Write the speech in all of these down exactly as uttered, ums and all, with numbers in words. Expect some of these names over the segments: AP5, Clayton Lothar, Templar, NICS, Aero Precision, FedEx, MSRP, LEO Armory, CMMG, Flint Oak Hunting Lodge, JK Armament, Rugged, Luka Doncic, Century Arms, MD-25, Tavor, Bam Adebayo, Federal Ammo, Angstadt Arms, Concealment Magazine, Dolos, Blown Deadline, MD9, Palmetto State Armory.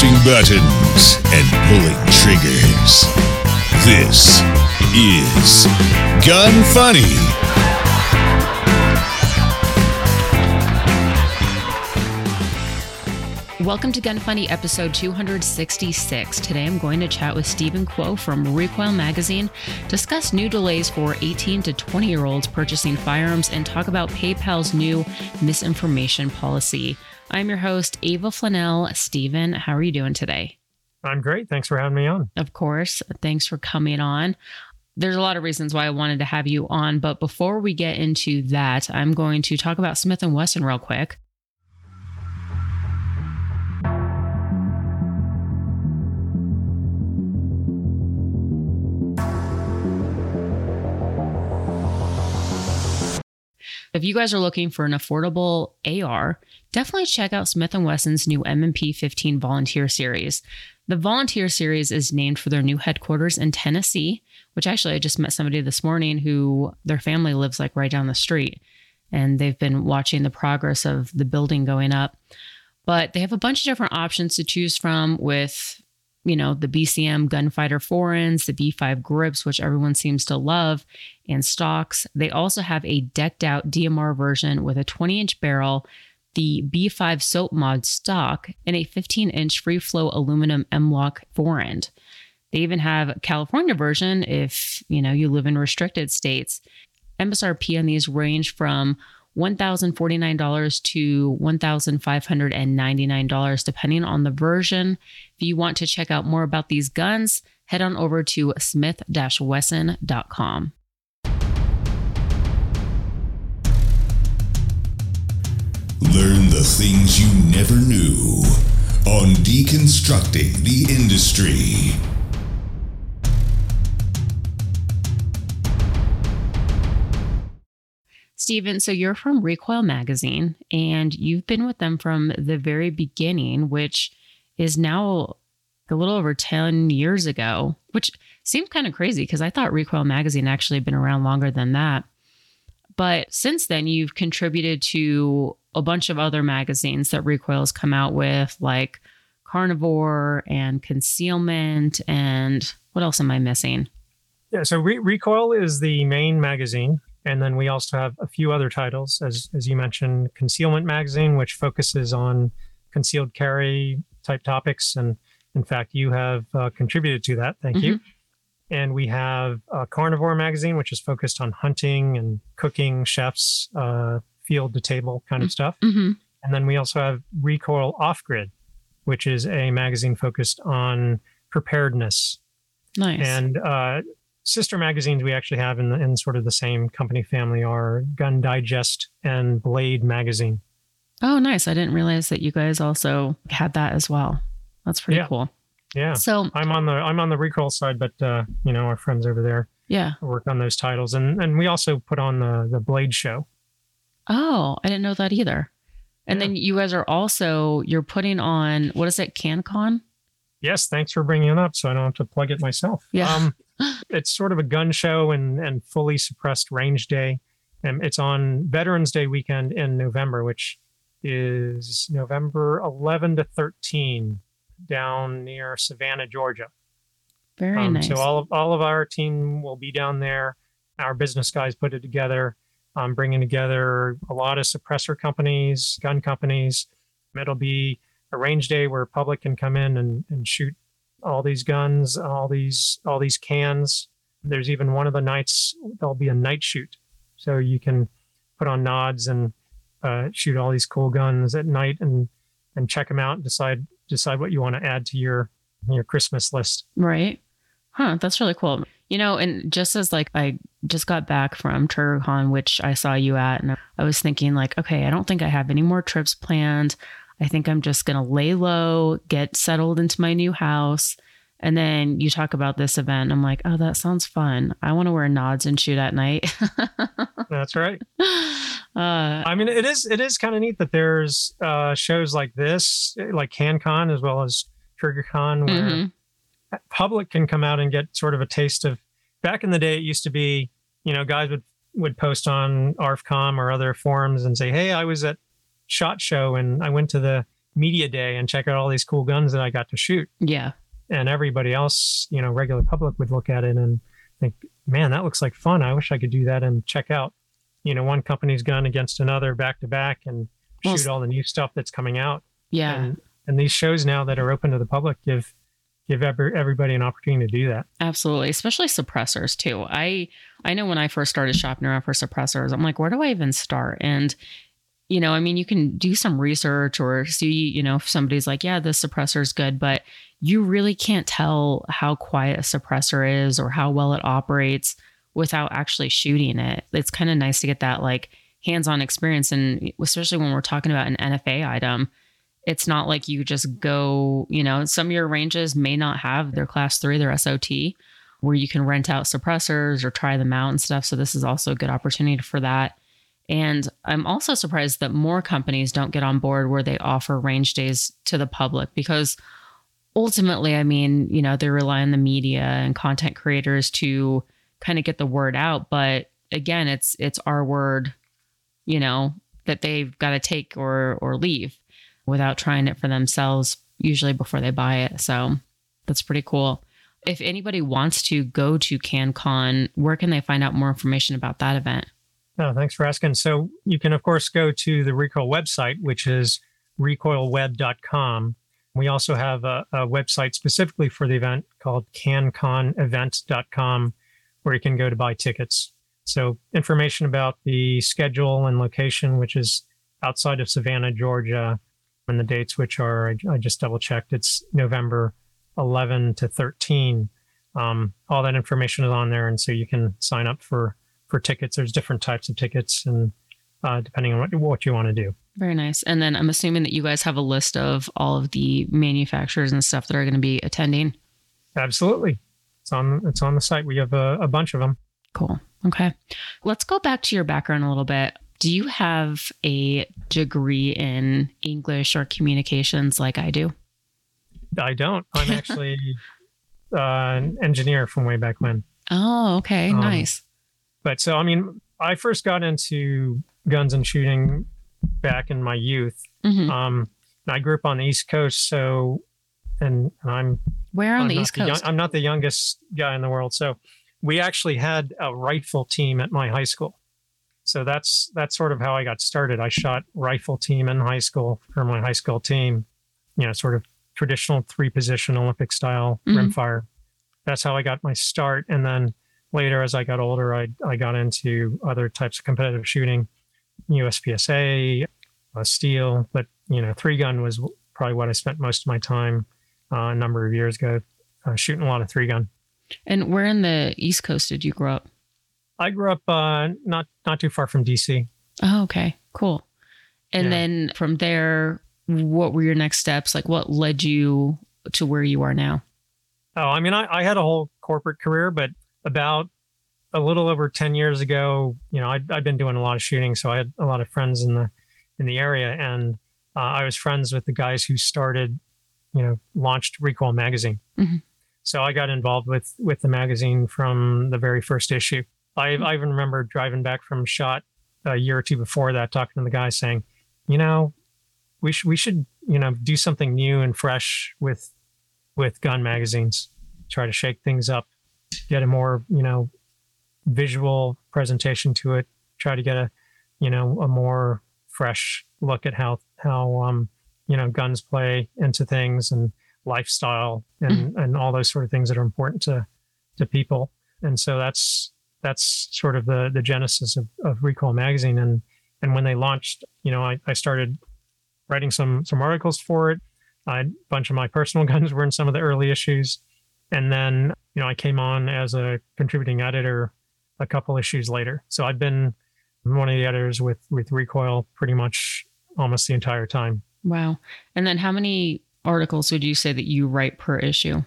pushing buttons and pulling triggers. This is Gun Funny. Welcome to Gun Funny episode two hundred sixty-six. Today I'm going to chat with Steven Kuo from Recoil Magazine, discuss new delays for eighteen to twenty year olds purchasing firearms, and talk about PayPal's new misinformation policy. I'm your host, Ava Flanell. Steven, how are you doing today? I'm great. Thanks for having me on. Of course. Thanks for coming on. There's a lot of reasons why I wanted to have you on, but before we get into that, I'm going to talk about Smith and Wesson real quick. If you guys are looking for an affordable A R, definitely check out Smith and Wesson's new M and P fifteen Volunteer Series. The Volunteer Series is named for their new headquarters in Tennessee, which actually I just met somebody this morning who their family lives like right down the street, and they've been watching the progress of the building going up. But they have a bunch of different options to choose from with, you know, the B C M Gunfighter forends, the B five Grips, which everyone seems to love, and stocks. They also have a decked out D M R version with a twenty inch barrel, the B five Soap Mod stock, and a fifteen inch free flow aluminum M LOC forend. They even have a California version if, you know, you live in restricted states. M S R P on these range from one thousand forty-nine dollars to one thousand five hundred ninety-nine dollars, depending on the version. If you want to check out more about these guns, head on over to smith dash wesson dot com. Learn the things you never knew on Deconstructing the Industry. Steven, so you're from Recoil Magazine, and you've been with them from the very beginning, which is now a little over ten years ago, which seemed kind of crazy because I thought Recoil Magazine actually had been around longer than that. But since then, you've contributed to a bunch of other magazines that Recoil's come out with, like Carnivore and Concealment, and what else am I missing? Yeah, so Re- Recoil is the main magazine. And then we also have a few other titles, as as you mentioned, Concealment Magazine, which focuses on concealed carry type topics. And in fact, you have uh, contributed to that. Thank mm-hmm. you. And we have uh, Carnivore Magazine, which is focused on hunting and cooking, chefs, uh, field to table kind of stuff. Mm-hmm. And then we also have Recoil Off Grid, which is a magazine focused on preparedness. Nice. And uh sister magazines we actually have in, the, in sort of the same company family are Gun Digest and Blade Magazine. Oh, nice. I didn't realize that you guys also had that as well. That's pretty yeah. cool. Yeah. So I'm on the, I'm on the Recoil side, but uh, you know, our friends over there yeah. work on those titles. And and we also put on the, the Blade show. Oh, I didn't know that either. And yeah. then you guys are also, you're putting on, what is it? CanCon? Yes. Thanks for bringing it up. So I don't have to plug it myself. Yeah. Um, It's sort of a gun show and, and fully suppressed range day. And it's on Veterans Day weekend in November, which is November eleventh to thirteenth down near Savannah, Georgia. Very um, nice. So all of, all of our team will be down there. Our business guys put it together, um, bringing together a lot of suppressor companies, gun companies. It'll be a range day where public can come in and, and shoot all these guns, all these, all these cans. There's even one of the nights there'll be a night shoot. So you can put on nods and uh, shoot all these cool guns at night and, and check them out and decide, decide what you want to add to your, your Christmas list. Right. Huh. That's really cool. You know, and just as like, I just got back from TriggerCon, which I saw you at, and I was thinking like, okay, I don't think I have any more trips planned. I think I'm just going to lay low, get settled into my new house. And then you talk about this event. I'm like, oh, that sounds fun. I want to wear nods and shoot at night. That's right. Uh, I mean, it is it is kind of neat that there's uh, shows like this, like CanCon as well as TriggerCon, where mm-hmm. public can come out and get sort of a taste of. Back in the day, it used to be, you know, guys would, would post on ARFCOM or other forums and say, hey, I was at SHOT Show and I went to the media day and check out all these cool guns that I got to shoot. Yeah. And everybody else, you know, regular public would look at it and think, man, that looks like fun. I wish I could do that and check out, you know, one company's gun against another back to back and well, shoot all the new stuff that's coming out. Yeah. And, and these shows now that are open to the public give give every, everybody an opportunity to do that. Absolutely. Especially suppressors too. I, I know when I first started shopping around for suppressors, I'm like, where do I even start? And you know, I mean, you can do some research or see, you know, if somebody's like, yeah, this suppressor is good, but you really can't tell how quiet a suppressor is or how well it operates without actually shooting it. It's kind of nice to get that like hands-on experience. And especially when we're talking about an N F A item, it's not like you just go, you know, some of your ranges may not have their class three, their S O T, where you can rent out suppressors or try them out and stuff. So this is also a good opportunity for that. And I'm also surprised that more companies don't get on board where they offer range days to the public, because ultimately, I mean, you know, they rely on the media and content creators to kind of get the word out. But again, it's it's our word, you know, that they've got to take or or leave without trying it for themselves, usually before they buy it. So that's pretty cool. If anybody wants to go to CanCon, where can they find out more information about that event? Oh, thanks for asking. So you can, of course, go to the Recoil website, which is recoil web dot com. We also have a, a website specifically for the event called can con event dot com, where you can go to buy tickets. So information about the schedule and location, which is outside of Savannah, Georgia, and the dates, which are, I, I just double checked, it's November eleventh to thirteenth. Um, all that information is on there. And so you can sign up for for tickets. There's different types of tickets and uh, depending on what, what you want to do. Very nice. And then I'm assuming that you guys have a list of all of the manufacturers and stuff that are going to be attending. Absolutely. It's on, it's on the site. We have a, a bunch of them. Cool. Okay. Let's go back to your background a little bit. Do you have a degree in English or communications like I do? I don't. I'm actually uh, an engineer from way back when. Oh, okay. Um, nice. But so, I mean, I first got into guns and shooting back in my youth. Mm-hmm. Um, and I grew up on the East Coast. So, and, and I'm... Where on I'm the East Coast? The young, I'm not the youngest guy in the world. So we actually had a rifle team at my high school. So that's, that's sort of how I got started. I shot rifle team in high school for my high school team, you know, sort of traditional three-position Olympic style mm-hmm. rimfire. That's how I got my start. And then later, as I got older, I I got into other types of competitive shooting, U S P S A, uh, steel, but, you know, three gun was probably what I spent most of my time uh, a number of years ago, uh, shooting a lot of three gun. And where in the East Coast did you grow up? I grew up uh, not, not too far from D C. Oh, okay, cool. And yeah. Then from there, what were your next steps? Like what led you to where you are now? Oh, I mean, I, I had a whole corporate career, but about a little over ten years ago, you know, I'd, I'd been doing a lot of shooting. So I had a lot of friends in the, in the area. And uh, I was friends with the guys who started, you know, launched Recoil Magazine. Mm-hmm. So I got involved with, with the magazine from the very first issue. I, mm-hmm. I even remember driving back from SHOT a year or two before that, talking to the guy saying, you know, we should, we should, you know, do something new and fresh with, with gun magazines, try to shake things up, get a more, you know, visual presentation to it, try to get a, you know, a more fresh look at how, how, um, you know, guns play into things and lifestyle and, mm-hmm. and all those sort of things that are important to, to people. And so that's, that's sort of the, the genesis of, of Recoil Magazine. And, and when they launched, you know, I, I started writing some, some articles for it. I, a bunch of my personal guns were in some of the early issues. And then, you know, I came on as a contributing editor a couple issues later. So I've been one of the editors with, with Recoil pretty much almost the entire time. Wow. And then how many articles would you say that you write per issue?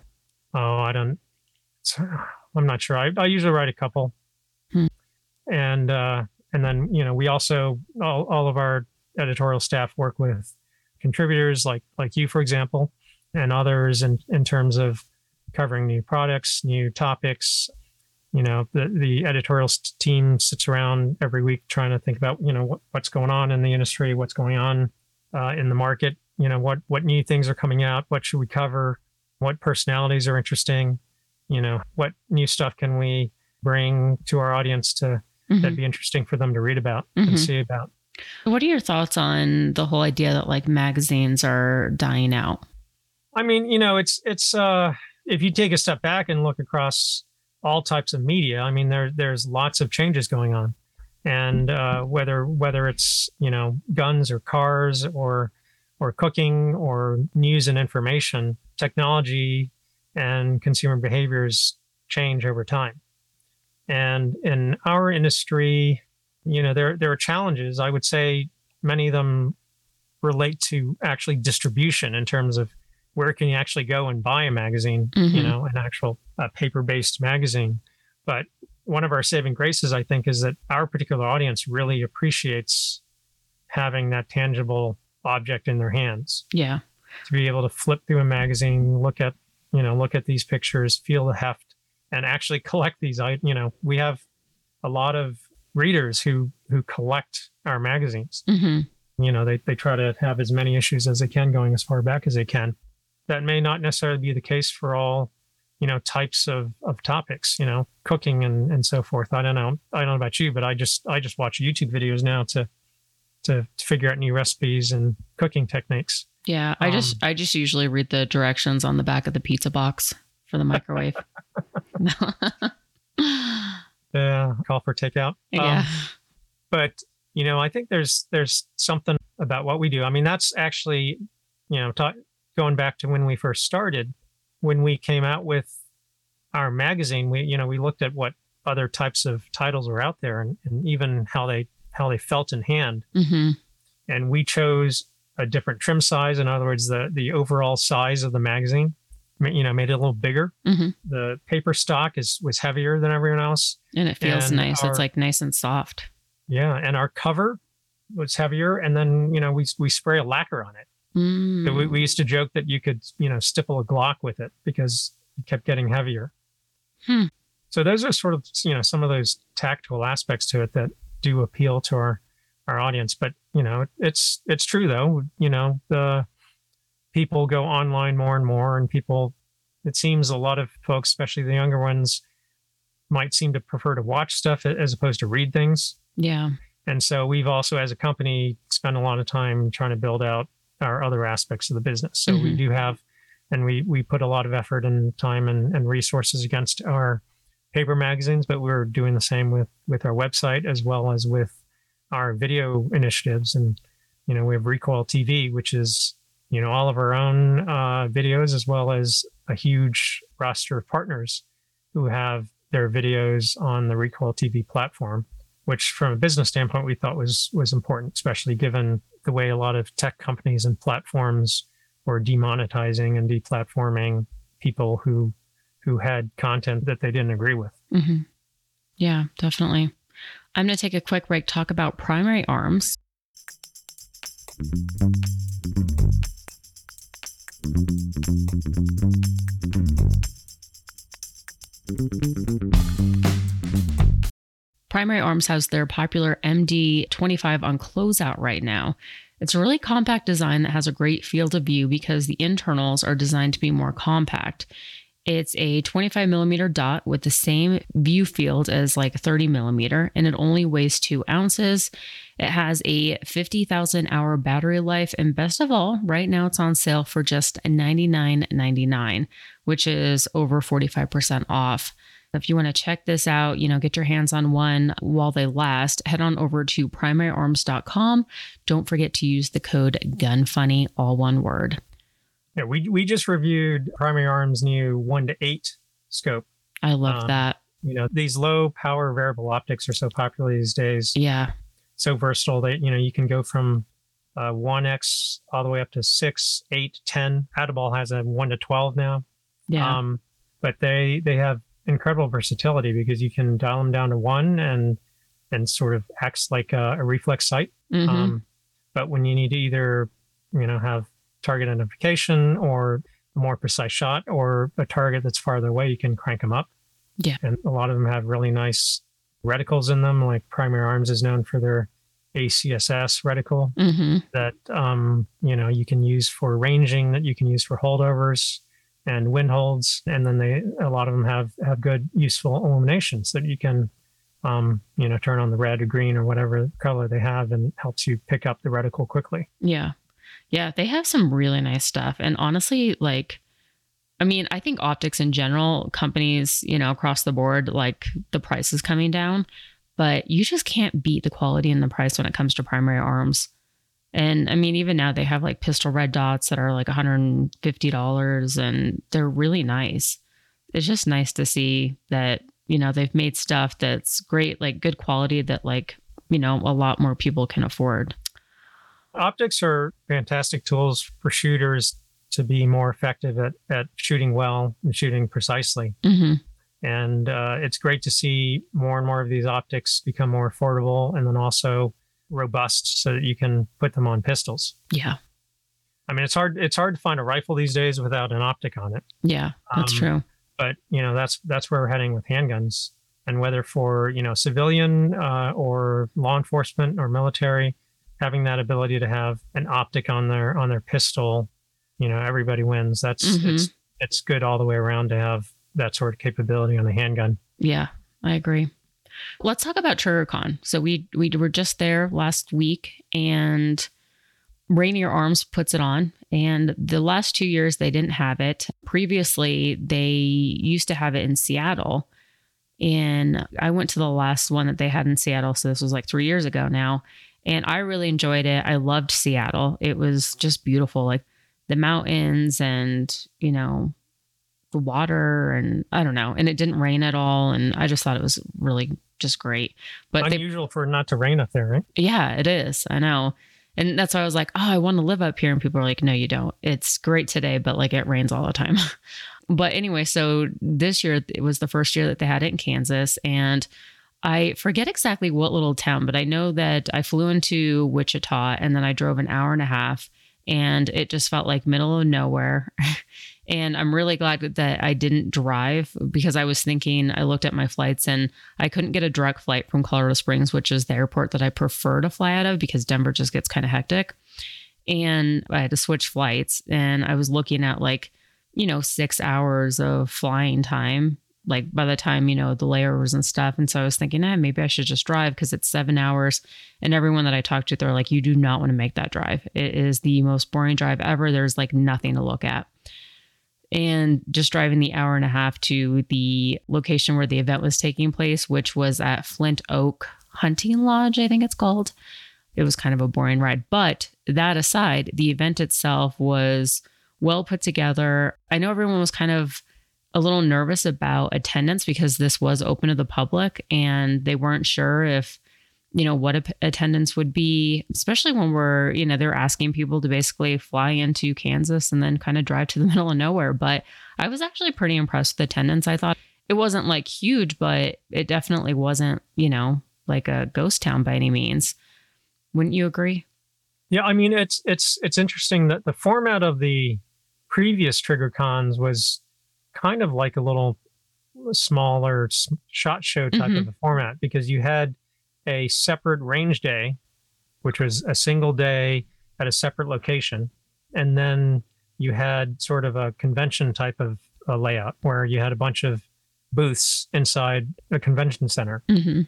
Oh, I don't, I'm not sure. I, I usually write a couple. Hmm. And, uh, and then, you know, we also, all, all of our editorial staff work with contributors like, like you, for example, and others in, in terms of covering new products, new topics. You know, the, the editorial team sits around every week trying to think about, you know, what, what's going on in the industry, what's going on uh, in the market, you know, what, what new things are coming out? What should we cover? What personalities are interesting? You know, what new stuff can we bring to our audience to mm-hmm. that'd be interesting for them to read about mm-hmm. and see about? What are your thoughts on the whole idea that like magazines are dying out? I mean, you know, it's, it's, uh, if you take a step back and look across all types of media, I mean, there, there's lots of changes going on. And uh, whether whether it's, you know, guns or cars or or cooking or news and information, technology and consumer behaviors change over time. And in our industry, you know, there there are challenges. I would say many of them relate to actually distribution in terms of where can you actually go and buy a magazine, mm-hmm. you know, an actual uh, paper-based magazine. But one of our saving graces, I think, is that our particular audience really appreciates having that tangible object in their hands. Yeah. To be able to flip through a magazine, look at, you know, look at these pictures, feel the heft, and actually collect these. I, you know, we have a lot of readers who, who collect our magazines. Mm-hmm. You know, they, they try to have as many issues as they can going as far back as they can. That may not necessarily be the case for all, you know, types of, of topics, you know, cooking and, and so forth. I don't know. I don't know about you, but I just, I just watch YouTube videos now to, to, to figure out new recipes and cooking techniques. Yeah. I um, just, I just usually read the directions on the back of the pizza box for the microwave. Yeah. Call for takeout. Yeah. Um, but, you know, I think there's, there's something about what we do. I mean, that's actually, you know, ta- going back to when we first started, when we came out with our magazine, we, you know, we looked at what other types of titles were out there and, and even how they, how they felt in hand. Mm-hmm. And we chose a different trim size. In other words, the, the overall size of the magazine, you know, made it a little bigger. Mm-hmm. The paper stock is, was heavier than everyone else. And it feels and nice. Our, it's like nice and soft. Yeah. And our cover was heavier. And then, you know, we, we spray a lacquer on it. Mm. So we, we used to joke that you could, you know, stipple a Glock with it because it kept getting heavier. Hmm. So those are sort of, you know, some of those tactical aspects to it that do appeal to our, our audience. But, you know, it's, it's true though, you know, the people go online more and more and people, it seems a lot of folks, especially the younger ones, might seem to prefer to watch stuff as opposed to read things. Yeah. And so we've also, as a company, spent a lot of time trying to build out our other aspects of the business. So mm-hmm. we do have, and we, we put a lot of effort and time and, and resources against our paper magazines, but we're doing the same with, with our website as well as with our video initiatives. And, you know, we have Recoil T V, which is, you know, all of our own uh, videos, as well as a huge roster of partners who have their videos on the Recoil T V platform, which from a business standpoint, we thought was, was important, especially given the way a lot of tech companies and platforms were demonetizing and deplatforming people who who had content that they didn't agree with. Mm-hmm. Yeah, definitely. I'm going to take a quick break, talk about Primary Arms. Primary Arms has their popular M D twenty-five on closeout right now. It's a really compact design that has a great field of view because the internals are designed to be more compact. It's a twenty-five millimeter dot with the same view field as like a thirty millimeter, and it only weighs two ounces. It has a fifty thousand hour battery life. And best of all, right now it's on sale for just ninety-nine ninety-nine, which is over forty-five percent off. If you want to check this out, you know, get your hands on one while they last, head on over to primary arms dot com. Don't forget to use the code GUNFUNNY, all one word. Yeah, we we just reviewed Primary Arms' new one to eight scope. I love um, that. You know, these low power variable optics are so popular these days. Yeah. So versatile that, you know, you can go from uh, one X all the way up to six, eight, ten. Adiball has a one to twelve now. Yeah. Um, but they they have incredible versatility because you can dial them down to one and and sort of acts like a, a reflex sight. Mm-hmm. Um, but when you need to either, you know, have target identification or a more precise shot or a target that's farther away, you can crank them up. Yeah. And a lot of them have really nice reticles in them. Like Primary Arms is known for their A C S S reticle mm-hmm. that, um, you know, you can use for ranging, that you can use for holdovers and wind holds. And then they, a lot of them have, have good, useful illuminations that you can, um, you know, turn on the red or green or whatever color they have, and helps you pick up the reticle quickly. Yeah. Yeah. They have some really nice stuff. And honestly, like, I mean, I think optics in general, companies, you know, across the board, like the price is coming down, but you just can't beat the quality and the price when it comes to Primary Arms. And I mean, even now they have like pistol red dots that are like one hundred fifty dollars, and they're really nice. It's just nice to see that, you know, they've made stuff that's great, like good quality that, like, you know, a lot more people can afford. Optics are fantastic tools for shooters to be more effective at, at shooting well and shooting precisely. Mm-hmm. And uh, it's great to see more and more of these optics become more affordable, and then also robust so that you can put them on pistols. Yeah. I mean, it's hard, it's hard to find a rifle these days without an optic on it. Yeah, that's um, true. But, you know, that's, that's where we're heading with handguns, and whether for, you know, civilian uh, or law enforcement or military, having that ability to have an optic on their, on their pistol, you know, everybody wins. That's, mm-hmm. it's, it's good all the way around to have that sort of capability on the handgun. Yeah, I agree. Let's talk about TriggerCon. So we we were just there last week, and Rainier Arms puts it on. And the last two years, they didn't have it. Previously, they used to have it in Seattle. And I went to the last one that they had in Seattle. So this was like three years ago now. And I really enjoyed it. I loved Seattle. It was just beautiful. Like the mountains and, you know, the water, and I don't know, and it didn't rain at all, and I just thought it was really just great. But unusual they, for not to rain up there, right? Yeah, it is. I know, and that's why I was like, oh, I want to live up here, and people are like, no, you don't. It's great today, but like it rains all the time. But anyway, so this year it was the first year that they had it in Kansas, and I forget exactly what little town, but I know that I flew into Wichita, and then I drove an hour and a half, and it just felt like middle of nowhere. And I'm really glad that I didn't drive, because I was thinking, I looked at my flights and I couldn't get a direct flight from Colorado Springs, which is the airport that I prefer to fly out of, because Denver just gets kind of hectic. And I had to switch flights, and I was looking at like, you know, six hours of flying time, like by the time, you know, the layovers and stuff. And so I was thinking, eh, maybe I should just drive, because it's seven hours. And everyone that I talked to, they're like, you do not want to make that drive. It is the most boring drive ever. There's like nothing to look at. And just driving the hour and a half to the location where the event was taking place, which was at Flint Oak Hunting Lodge, I think it's called. It was kind of a boring ride. But that aside, the event itself was well put together. I know everyone was kind of a little nervous about attendance, because this was open to the public, and they weren't sure if, you know, what a- attendance would be, especially when we're, you know, they're asking people to basically fly into Kansas and then kind of drive to the middle of nowhere. But I was actually pretty impressed with attendance. I thought it wasn't like huge, but it definitely wasn't, you know, like a ghost town by any means. Wouldn't you agree? Yeah. I mean, it's, it's, it's interesting that the format of the previous Trigger Cons was kind of like a little smaller shot show type mm-hmm. of a format, because you had a separate range day, which was a single day at a separate location. And then you had sort of a convention type of a layout, where you had a bunch of booths inside a convention center. Mm-hmm.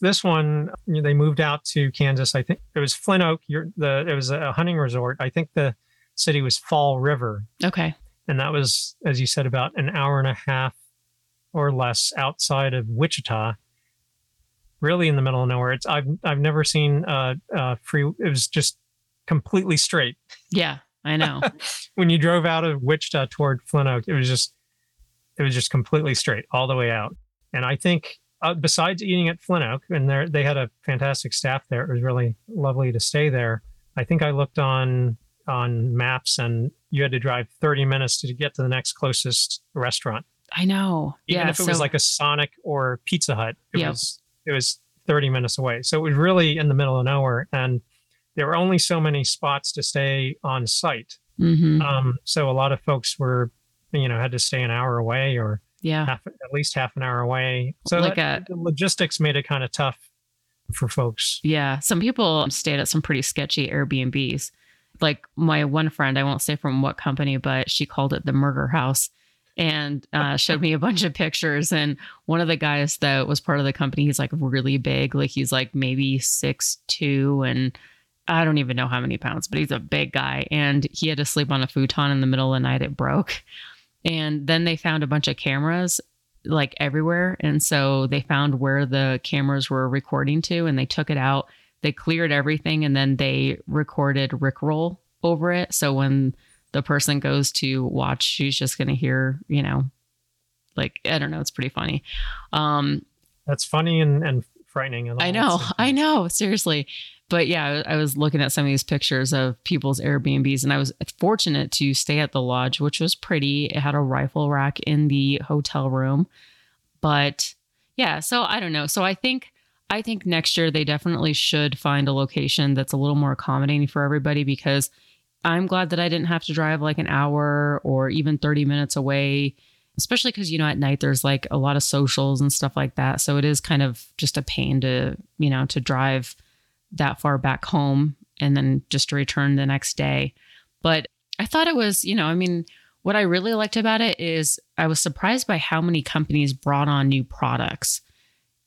This one, they moved out to Kansas. I think it was Flint Oak. You're, the, it was a hunting resort. I think the city was Fall River. Okay. And that was, as you said, about an hour and a half or less outside of Wichita. Really in the middle of nowhere. It's I've I've never seen uh uh free. It was just completely straight. Yeah, I know. When you drove out of Wichita toward Flint Oak, it was just it was just completely straight all the way out. And I think uh, besides eating at Flint Oak, and there they had a fantastic staff there. It was really lovely to stay there. I think I looked on on maps, and you had to drive thirty minutes to get to the next closest restaurant. I know. Even yeah, if it so... was like a Sonic or Pizza Hut, it yep. was. It was thirty minutes away. So it was really in the middle of nowhere. And there were only so many spots to stay on site. Mm-hmm. Um, so a lot of folks were, you know, had to stay an hour away or yeah, half, at least half an hour away. So like that, a, the logistics made it kind of tough for folks. Yeah. Some people stayed at some pretty sketchy Airbnbs. Like my one friend, I won't say from what company, but she called it the murder house and uh, showed me a bunch of pictures. And one of the guys that was part of the company, he's like really big. Like he's like maybe six two and I don't even know how many pounds, but he's a big guy. And he had to sleep on a futon in the middle of the night. It broke. And then they found a bunch of cameras like everywhere. And so they found where the cameras were recording to and they took it out. They cleared everything and then they recorded Rickroll over it. So when the person goes to watch, she's just going to hear, you know, like, I don't know. It's pretty funny. Um, That's funny and, and frightening. And I know. I know. Seriously. But yeah, I was looking at some of these pictures of people's Airbnbs and I was fortunate to stay at the lodge, which was pretty. It had a rifle rack in the hotel room. But yeah, so I don't know. So I think I think next year they definitely should find a location that's a little more accommodating for everybody, because I'm glad that I didn't have to drive like an hour or even thirty minutes away, especially because, you know, at night there's like a lot of socials and stuff like that. So it is kind of just a pain to, you know, to drive that far back home and then just to return the next day. But I thought it was, you know, I mean, what I really liked about it is I was surprised by how many companies brought on new products.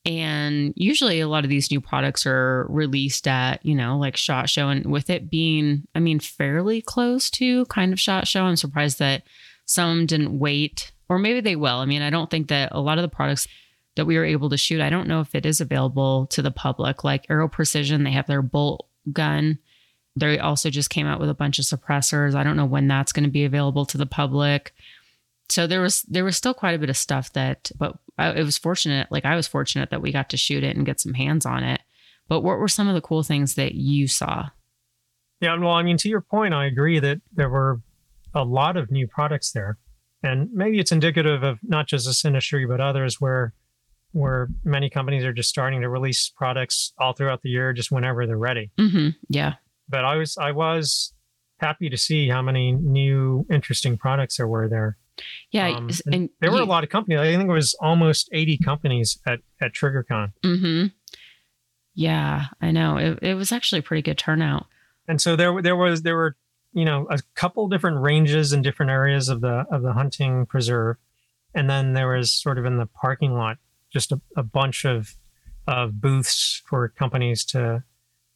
And usually a lot of these new products are released at, you know, like SHOT Show. And with it being, I mean, fairly close to kind of SHOT Show, I'm surprised that some didn't wait, or maybe they will. I mean, I don't think that a lot of the products that we were able to shoot, I don't know if it is available to the public. Like Aero Precision, they have their bolt gun. They also just came out with a bunch of suppressors. I don't know when that's going to be available to the public. So there was there was still quite a bit of stuff that, but I, it was fortunate. Like I was fortunate that we got to shoot it and get some hands on it. But what were some of the cool things that you saw? Yeah, well, I mean, to your point, I agree that there were a lot of new products there, and maybe it's indicative of not just this industry but others where where many companies are just starting to release products all throughout the year, just whenever they're ready. Mm-hmm. Yeah. But I was I was happy to see how many new interesting products there were there. Yeah, um, and, and there were you, a lot of companies. I think it was almost eighty companies at at TriggerCon. Mm-hmm. Yeah, I know. It it was actually a pretty good turnout. And so there there was there were you know a couple different ranges in different areas of the of the hunting preserve, and then there was sort of in the parking lot just a, a bunch of of booths for companies to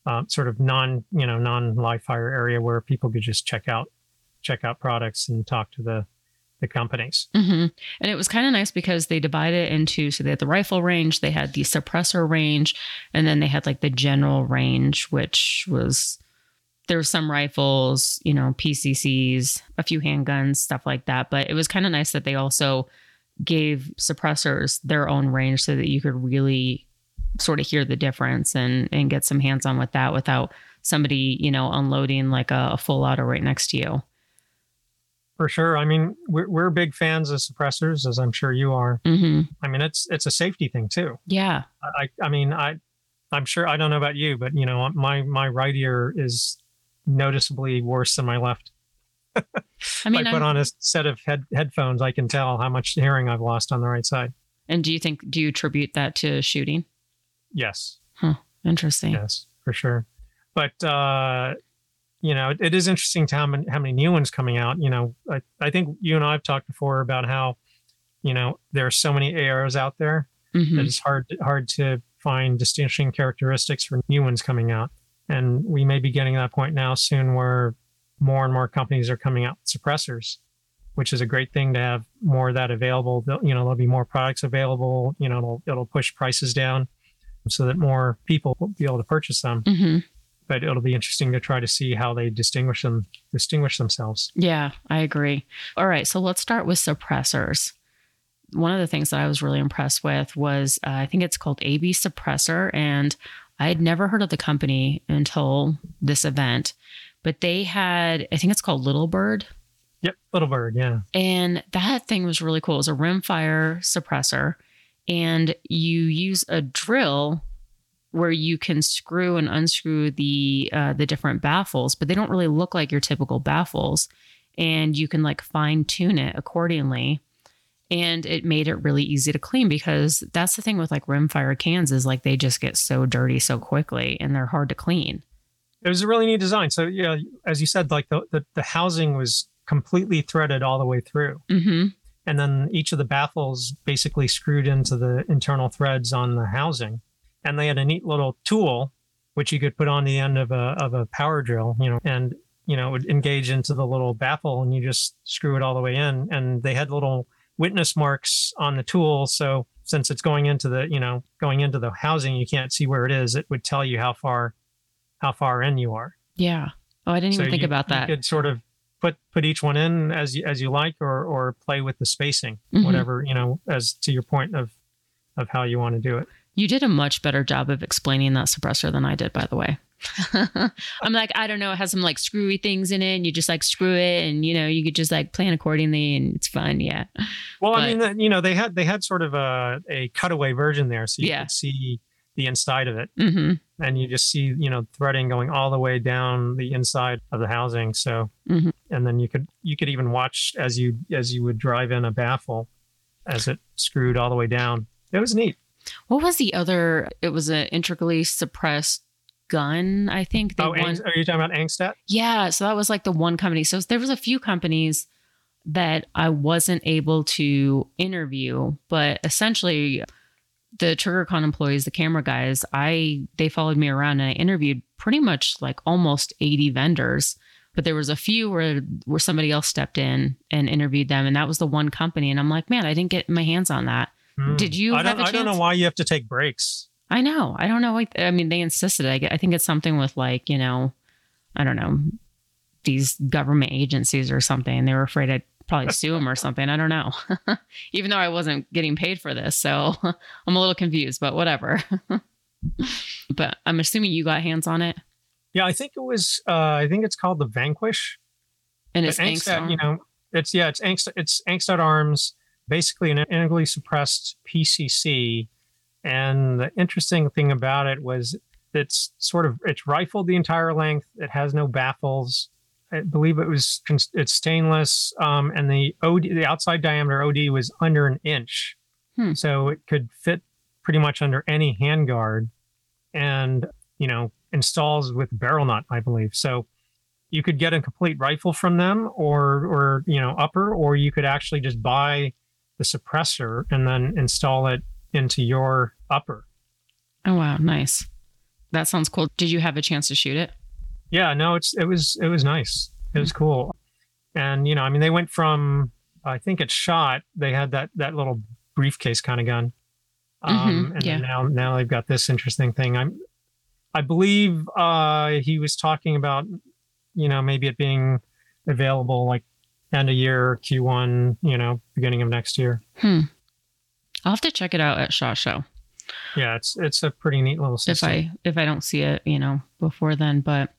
um, sort of non you know non live fire area where people could just check out check out products and talk to the. the companies. Mm-hmm. And it was kind of nice because they divided it into, so they had the rifle range, they had the suppressor range, and then they had like the general range, which was, there were some rifles, you know, P C Cs, a few handguns, stuff like that. But it was kind of nice that they also gave suppressors their own range so that you could really sort of hear the difference and, and get some hands on with that without somebody, you know, unloading like a, a full auto right next to you. For sure. I mean, we're, we're big fans of suppressors, as I'm sure you are. Mm-hmm. I mean, it's it's a safety thing too. Yeah. I I mean, I I'm sure I don't know about you, but you know, my my right ear is noticeably worse than my left. I mean, I put I'm, on a set of head, headphones, I can tell how much hearing I've lost on the right side. And do you think do you attribute that to shooting? Yes. Huh. Interesting. Yes, for sure. But uh you know, it is interesting to how many, how many new ones coming out. You know, I, I think you and I have talked before about how, you know, there are so many A Rs out there mm-hmm. that it's hard, hard to find distinguishing characteristics for new ones coming out. And we may be getting to that point now soon where more and more companies are coming out with suppressors, which is a great thing to have more of that available. You know, there'll be more products available. You know, it'll, it'll push prices down so that more people will be able to purchase them. Mm-hmm. But it'll be interesting to try to see how they distinguish them, distinguish themselves. Yeah, I agree. All right, so let's start with suppressors. One of the things that I was really impressed with was uh, I think it's called A B Suppressor, and I had never heard of the company until this event. But they had, I think it's called Little Bird. Yep, Little Bird, yeah. And that thing was really cool. It was a rimfire suppressor, and you use a drill where you can screw and unscrew the uh, the different baffles, but they don't really look like your typical baffles. And you can like fine tune it accordingly. And it made it really easy to clean, because that's the thing with like rimfire cans is like they just get so dirty so quickly and they're hard to clean. It was a really neat design. So yeah, as you said, like the the, the housing was completely threaded all the way through. Mm-hmm. And then each of the baffles basically screwed into the internal threads on the housing. And they had a neat little tool, which you could put on the end of a of a power drill, you know, and, you know, it would engage into the little baffle and you just screw it all the way in. And they had little witness marks on the tool. So since it's going into the, you know, going into the housing, you can't see where it is. It would tell you how far, how far in you are. Yeah. Oh, I didn't so even think you, about that. You could sort of put, put each one in as you, as you like, or, or play with the spacing, mm-hmm. whatever, you know, as to your point of, of how you want to do it. You did a much better job of explaining that suppressor than I did, by the way. I'm like, I don't know. It has some like screwy things in it and you just like screw it and, you know, you could just like plan accordingly and it's fun. Yeah. Well, but, I mean, you know, they had, they had sort of a, a cutaway version there. So you yeah. could see the inside of it mm-hmm. and you just see, you know, threading going all the way down the inside of the housing. So, mm-hmm. and then you could, you could even watch as you, as you would drive in a baffle as it screwed all the way down. It was neat. What was the other, it was an intricately suppressed gun, I think. They oh, won. Ang- are you talking about Angstadt? Yeah. So that was like the one company. So there was a few companies that I wasn't able to interview, but essentially the TriggerCon employees, the camera guys, I, they followed me around and I interviewed pretty much like almost eighty vendors, but there was a few where, where somebody else stepped in and interviewed them. And that was the one company. And I'm like, man, I didn't get my hands on that. Mm. Did you I have don't, a chance? I don't know why you have to take breaks. I know. I don't know. I mean, they insisted. I think it's something with like, you know, I don't know, these government agencies or something. They were afraid I'd probably sue them or something. I don't know. Even though I wasn't getting paid for this. So I'm a little confused, but whatever. But I'm assuming you got hands on it. Yeah, I think it was, uh, I think it's called the Vanquish. And it's Angstadt, Angst, you know, it's, yeah, it's Angst, it's Angstadt Arms, basically an integrally suppressed P C C. And the interesting thing about it was it's sort of, it's rifled the entire length. It has no baffles. I believe it was, it's stainless. Um, and the O D, the outside diameter O D was under an inch. Hmm. So it could fit pretty much under any handguard and, you know, installs with barrel nut, I believe. So you could get a complete rifle from them or, or, you know, upper, or you could actually just buy the suppressor and then install it into your upper. Oh wow, nice. That sounds cool. Did you have a chance to shoot it? Yeah, no, it's it was it was nice. It mm-hmm. was cool. And you know, I mean they went from I think it's shot, they had that that little briefcase kind of gun. Um mm-hmm. and yeah. now now they've got this interesting thing. I'm I believe uh he was talking about, you know, maybe it being available like end of year, Q one, you know, beginning of next year. Hmm. I'll have to check it out at SHOT Show. Yeah, it's it's a pretty neat little system. If I, if I don't see it, you know, before then. But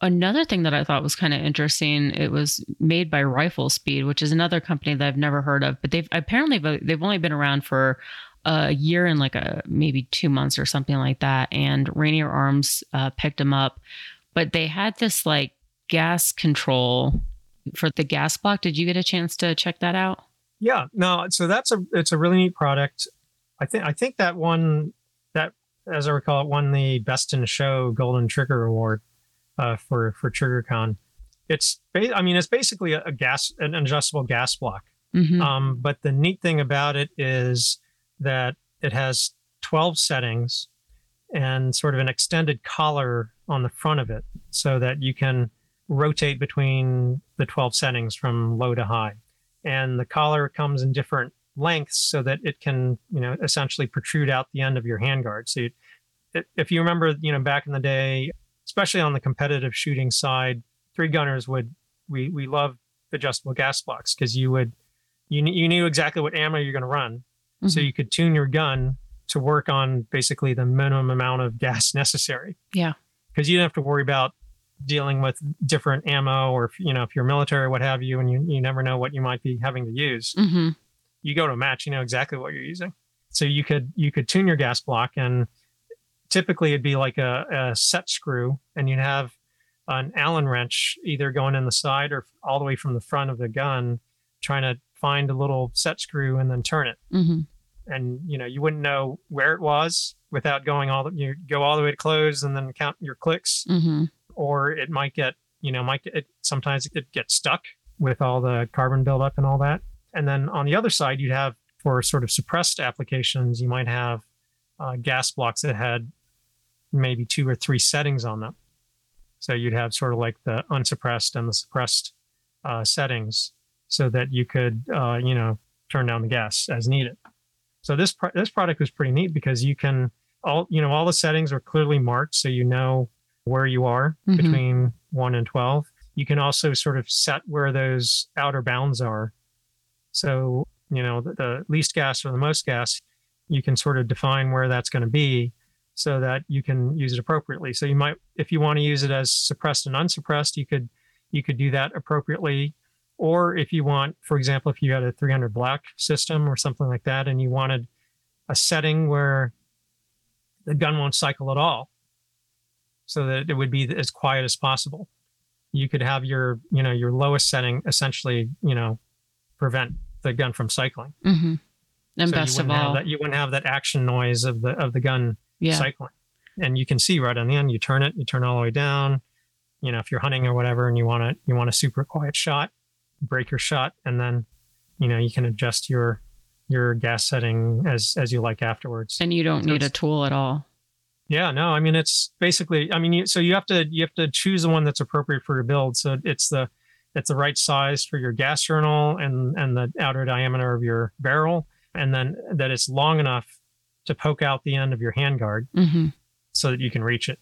another thing that I thought was kind of interesting, it was made by Rifle Speed, which is another company that I've never heard of. But they've apparently they've only been around for a year and like a maybe two months or something like that. And Rainier Arms uh, picked them up. But they had this like gas control for the gas block. Did you get a chance to check that out? Yeah, no, so that's a, it's a really neat product. I think, I think that one that, as I recall, it won the Best in Show Golden Trigger Award uh, for, for TriggerCon. It's, ba- I mean, it's basically a gas, an adjustable gas block. Mm-hmm. Um, but the neat thing about it is that it has twelve settings and sort of an extended collar on the front of it so that you can rotate between the twelve settings from low to high. And the collar comes in different lengths so that it can, you know, essentially protrude out the end of your handguard. So you, it, if you remember, you know, back in the day, especially on the competitive shooting side, three gunners would, we we loved adjustable gas blocks because you would, you, you knew exactly what ammo you're going to run. Mm-hmm. So you could tune your gun to work on basically the minimum amount of gas necessary. Yeah. Because you don't have to worry about dealing with different ammo or, you know, if you're military, what have you, and you, you never know what you might be having to use. Mm-hmm. You go to a match, you know exactly what you're using. So you could, you could tune your gas block, and typically it'd be like a, a set screw, and you'd have an Allen wrench either going in the side or all the way from the front of the gun, trying to find a little set screw and then turn it. Mm-hmm. And, you know, you wouldn't know where it was without going all the, you go all the way to close and then count your clicks. Mm-hmm. Or it might get, you know, might get, it, sometimes it gets stuck with all the carbon buildup and all that. And then on the other side, you'd have for sort of suppressed applications, you might have uh, gas blocks that had maybe two or three settings on them. So you'd have sort of like the unsuppressed and the suppressed uh, settings so that you could, uh, you know, turn down the gas as needed. So this pro- this product was pretty neat because you can all, you know, all the settings are clearly marked. So you know where you are mm-hmm. between one and twelve. You can also sort of set where those outer bounds are. So, you know, the, the least gas or the most gas, you can sort of define where that's going to be so that you can use it appropriately. So you might, if you want to use it as suppressed and unsuppressed, you could, you could do that appropriately. Or if you want, for example, if you had a three hundred black system or something like that, and you wanted a setting where the gun won't cycle at all so that it would be as quiet as possible, you could have your, you know, your lowest setting essentially, you know, prevent the gun from cycling. Mm-hmm. And so best of all, that, you wouldn't have that action noise of the, of the gun yeah. cycling. And you can see right on the end, you turn it, you turn all the way down, you know, if you're hunting or whatever, and you want to, you want a super quiet shot, break your shot, and then, you know, you can adjust your your gas setting as as you like afterwards. And you don't so need a tool at all. Yeah, no, I mean, it's basically, I mean, you, so you have to you have to choose the one that's appropriate for your build. So it's the it's the right size for your gas journal and and the outer diameter of your barrel, and then that it's long enough to poke out the end of your handguard mm-hmm. so that you can reach it.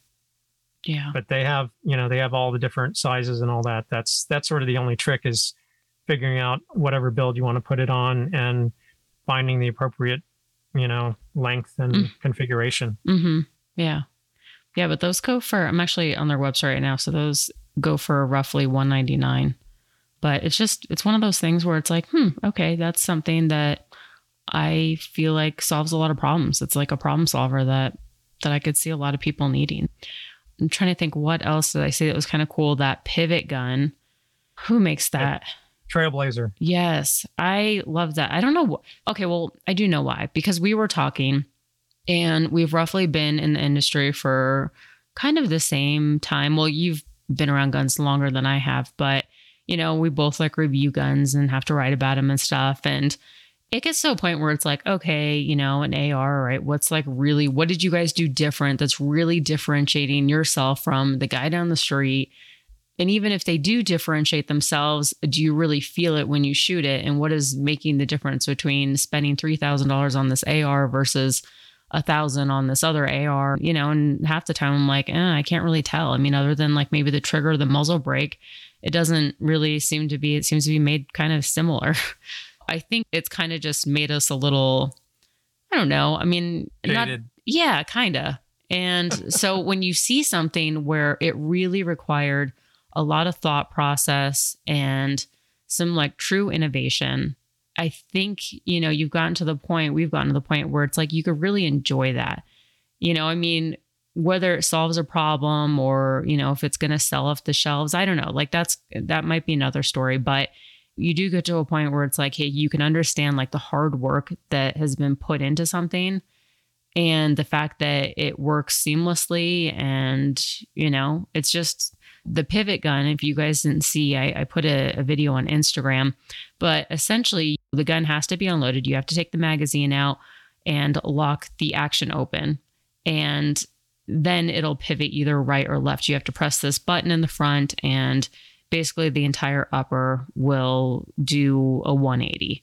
Yeah. But they have, you know, they have all the different sizes and all that. That's that's sort of the only trick is figuring out whatever build you want to put it on and finding the appropriate, you know, length and mm. configuration. Mm-hmm. Yeah. Yeah. But those go for, I'm actually on their website right now. So those go for roughly one ninety-nine, but it's just, it's one of those things where it's like, Hmm, okay, that's something that I feel like solves a lot of problems. It's like a problem solver that, that I could see a lot of people needing. I'm trying to think what else did I say that was kind of cool. That pivot gun, who makes that? Yeah. Trailblazer. Yes. I love that. I don't know. Wh- okay. Well, I do know why, because we were talking and we've roughly been in the industry for kind of the same time. Well, you've been around guns longer than I have, but you know, we both like review guns and have to write about them and stuff. And it gets to a point where it's like, okay, you know, an A R, right? What's like really, what did you guys do different? That's really differentiating yourself from the guy down the street. And even if they do differentiate themselves, do you really feel it when you shoot it? And what is making the difference between spending three thousand dollars on this A R versus one thousand dollars on this other A R? You know, and half the time I'm like, eh, I can't really tell. I mean, other than like maybe the trigger, the muzzle brake, it doesn't really seem to be, it seems to be made kind of similar. I think it's kind of just made us a little, I don't know. I mean, not, yeah, kind of. And so when you see something where it really required a lot of thought process and some like true innovation, I think, you know, you've gotten to the point, we've gotten to the point where it's like, you could really enjoy that. You know, I mean, whether it solves a problem or, you know, if it's going to sell off the shelves, I don't know, like that's, that might be another story, but you do get to a point where it's like, hey, you can understand like the hard work that has been put into something and the fact that it works seamlessly. And, you know, it's just the pivot gun. If you guys didn't see, I, I put a, a video on Instagram, but essentially the gun has to be unloaded. You have to take the magazine out and lock the action open, and then it'll pivot either right or left. You have to press this button in the front and basically the entire upper will do a one eighty.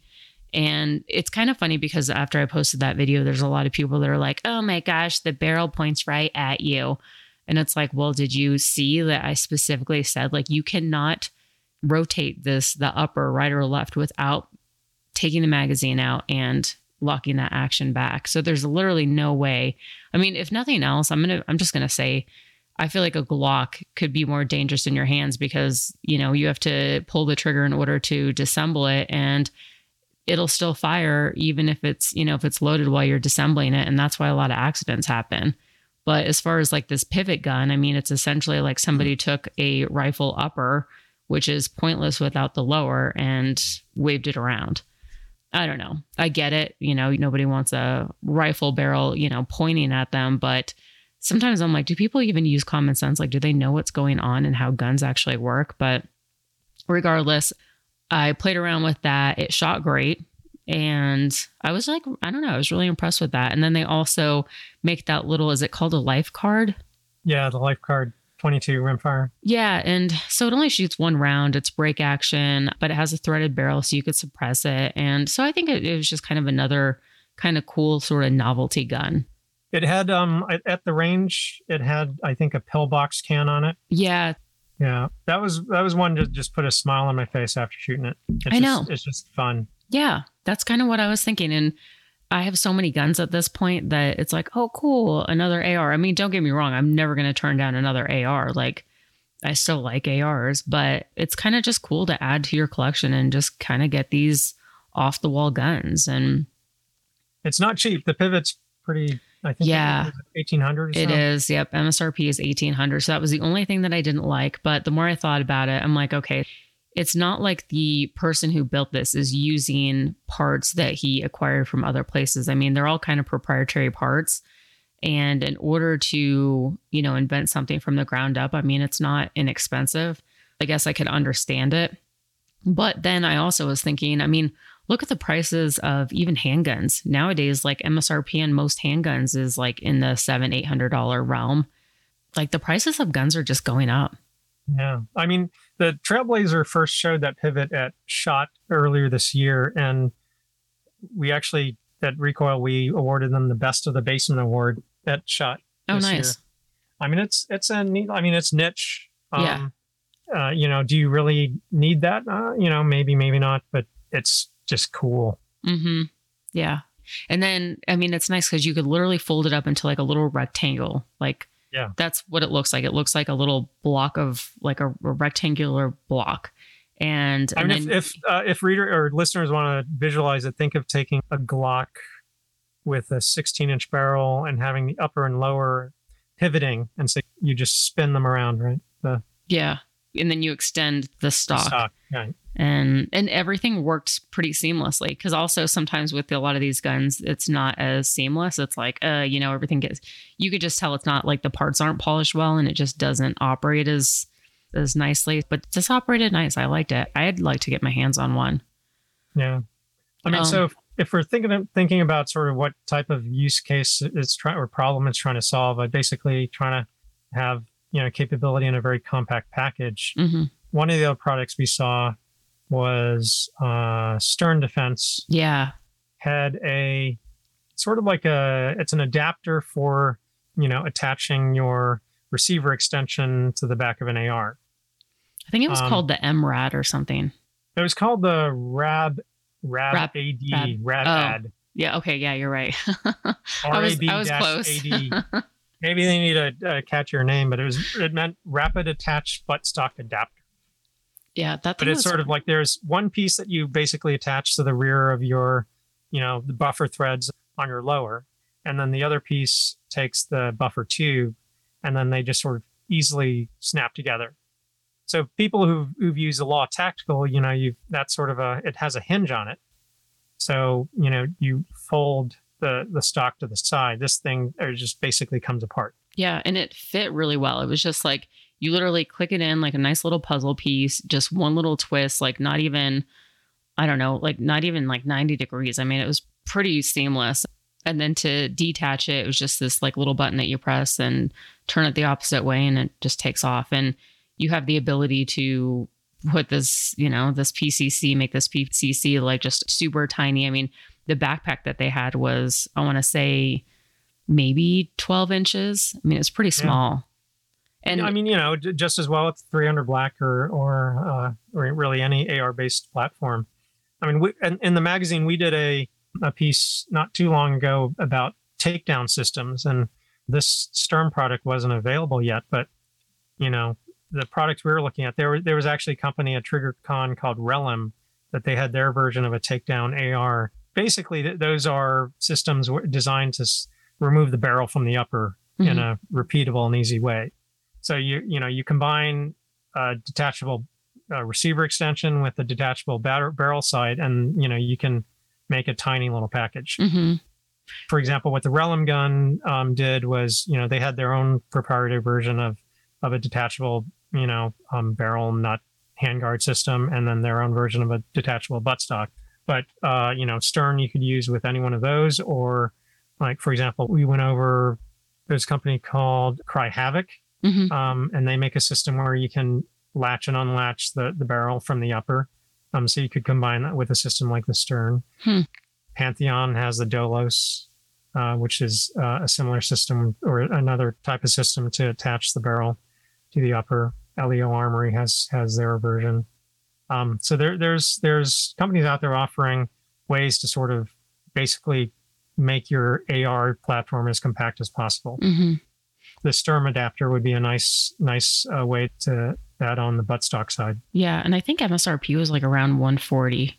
And it's kind of funny because after I posted that video, there's a lot of people that are like, oh my gosh, the barrel points right at you. And it's like, well, did you see that I specifically said, like, you cannot rotate this, the upper right or left, without taking the magazine out and locking that action back. So there's literally no way. I mean, if nothing else, I'm going to, I'm just going to say, I feel like a Glock could be more dangerous in your hands because, you know, you have to pull the trigger in order to disassemble it, and it'll still fire even if it's, you know, if it's loaded while you're disassembling it. And that's why a lot of accidents happen. But as far as like this pivot gun, I mean, it's essentially like somebody took a rifle upper, which is pointless without the lower, and waved it around. I don't know. I get it. You know, nobody wants a rifle barrel, you know, pointing at them. But sometimes I'm like, do people even use common sense? Like, do they know what's going on and how guns actually work? But regardless, I played around with that. It shot great. And I was like, I don't know. I was really impressed with that. And then they also make that little, is it called a life card? Yeah, the life card. twenty-two rimfire. Yeah. And so it only shoots one round. It's break action, but it has a threaded barrel so you could suppress it. And so I think it, it was just kind of another kind of cool sort of novelty gun. It had, um, at the range, it had, I think, a pillbox can on it. Yeah. Yeah. That was, that was one to just put a smile on my face after shooting it. It's I just, know. It's just fun. Yeah. That's kind of what I was thinking. And I have so many guns at this point that it's like, oh, cool, another A R. I mean, don't get me wrong. I'm never going to turn down another A R. Like, I still like A Rs, but it's kind of just cool to add to your collection and just kind of get these off the wall guns. And it's not cheap. The pivot's pretty, I think, yeah, eighteen hundred. It is. Yep. M S R P is eighteen hundred. So that was the only thing that I didn't like. But the more I thought about it, I'm like, okay, it's not like the person who built this is using parts that he acquired from other places. I mean, they're all kind of proprietary parts. And in order to, you know, invent something from the ground up, I mean, it's not inexpensive. I guess I could understand it. But then I also was thinking, I mean, look at the prices of even handguns. Nowadays, like M S R P on most handguns is like in the seven hundred dollars, eight hundred dollars realm. Like the prices of guns are just going up. Yeah. I mean, the Trailblazer first showed that pivot at SHOT earlier this year. And we actually, at Recoil, we awarded them the Best of the Basin Award at SHOT. Oh, nice. Year. I mean, it's, it's a neat, I mean, it's niche. Um, yeah. Uh, you know, do you really need that? Uh, you know, maybe, maybe not, but it's just cool. Mm-hmm. Yeah. And then, I mean, it's nice because you could literally fold it up into like a little rectangle, like, yeah, that's what it looks like. It looks like a little block of like a, a rectangular block. And, and I mean, then, if if, uh, if reader or listeners want to visualize it, think of taking a Glock with a sixteen inch barrel and having the upper and lower pivoting. And so you just spin them around, right? The, yeah. And then you extend the stock. The stock, right. And, and everything works pretty seamlessly. Because also sometimes with a lot of these guns, it's not as seamless. It's like, uh, you know, everything gets, you could just tell it's not like the parts aren't polished well and it just doesn't operate as as nicely. But this operated nice. I liked it. I'd like to get my hands on one. Yeah. I mean, um, so if, if we're thinking thinking about sort of what type of use case it's trying or problem it's trying to solve, I basically trying to have, you know, capability in a very compact package. Mm-hmm. One of the other products we saw was uh, Stern Defense. Yeah. Had a sort of like a, it's an adapter for, you know, attaching your receiver extension to the back of an A R. I think it was um, called the M R A D or something. It was called the RAB, RAB, RAB-AD, RAB-AD. Oh, yeah. Okay. Yeah, you're right. I was, I was close. A D. Maybe they need a uh, catchier name, but it was, it meant rapid attach buttstock adapter. Yeah, that but it's was... sort of like there's one piece that you basically attach to the rear of your, you know, the buffer threads on your lower, and then the other piece takes the buffer tube, and then they just sort of easily snap together. So people who've, who've used the Law Tactical, you know, you that's sort of a, it has a hinge on it. So, you know, you fold the the stock to the side. This thing or just basically comes apart. Yeah, and it fit really well. It was just like, you literally click it in like a nice little puzzle piece, just one little twist, like not even, I don't know, like not even like ninety degrees. I mean, it was pretty seamless. And then to detach it, it was just this like little button that you press and turn it the opposite way and it just takes off. And you have the ability to put this, you know, this P C C, make this P C C like just super tiny. I mean, the backpack that they had was, I want to say maybe twelve inches. I mean, it's pretty small. Yeah. And I mean, you know, just as well with three hundred Black or or, uh, or really any A R-based platform. I mean, we, in, in the magazine, we did a, a piece not too long ago about takedown systems, and this Stern product wasn't available yet. But, you know, the products we were looking at, there, there was actually a company at TriggerCon called Relum that they had their version of a takedown A R. Basically, th- those are systems designed to s- remove the barrel from the upper mm-hmm. in a repeatable and easy way. So, you you know, you combine a detachable uh, receiver extension with a detachable bar- barrel side and, you know, you can make a tiny little package. Mm-hmm. For example, what the Relum gun um, did was, you know, they had their own proprietary version of of a detachable, you know, um, barrel nut handguard system, and then their own version of a detachable buttstock. But, uh, you know, Stern you could use with any one of those. Or, like, for example, we went over, there's a company called Cry Havoc, mm-hmm. um, and they make a system where you can latch and unlatch the, the barrel from the upper. Um, so you could combine that with a system like the Stern. Hmm. Pantheon has the Dolos, uh, which is uh, a similar system or another type of system to attach the barrel to the upper. L E O Armory has has their version. Um, so there there's there's companies out there offering ways to sort of basically make your A R platform as compact as possible. Mm-hmm. The Sturm adapter would be a nice nice uh, way to that on the buttstock side. Yeah, and I think M S R P was like around one forty.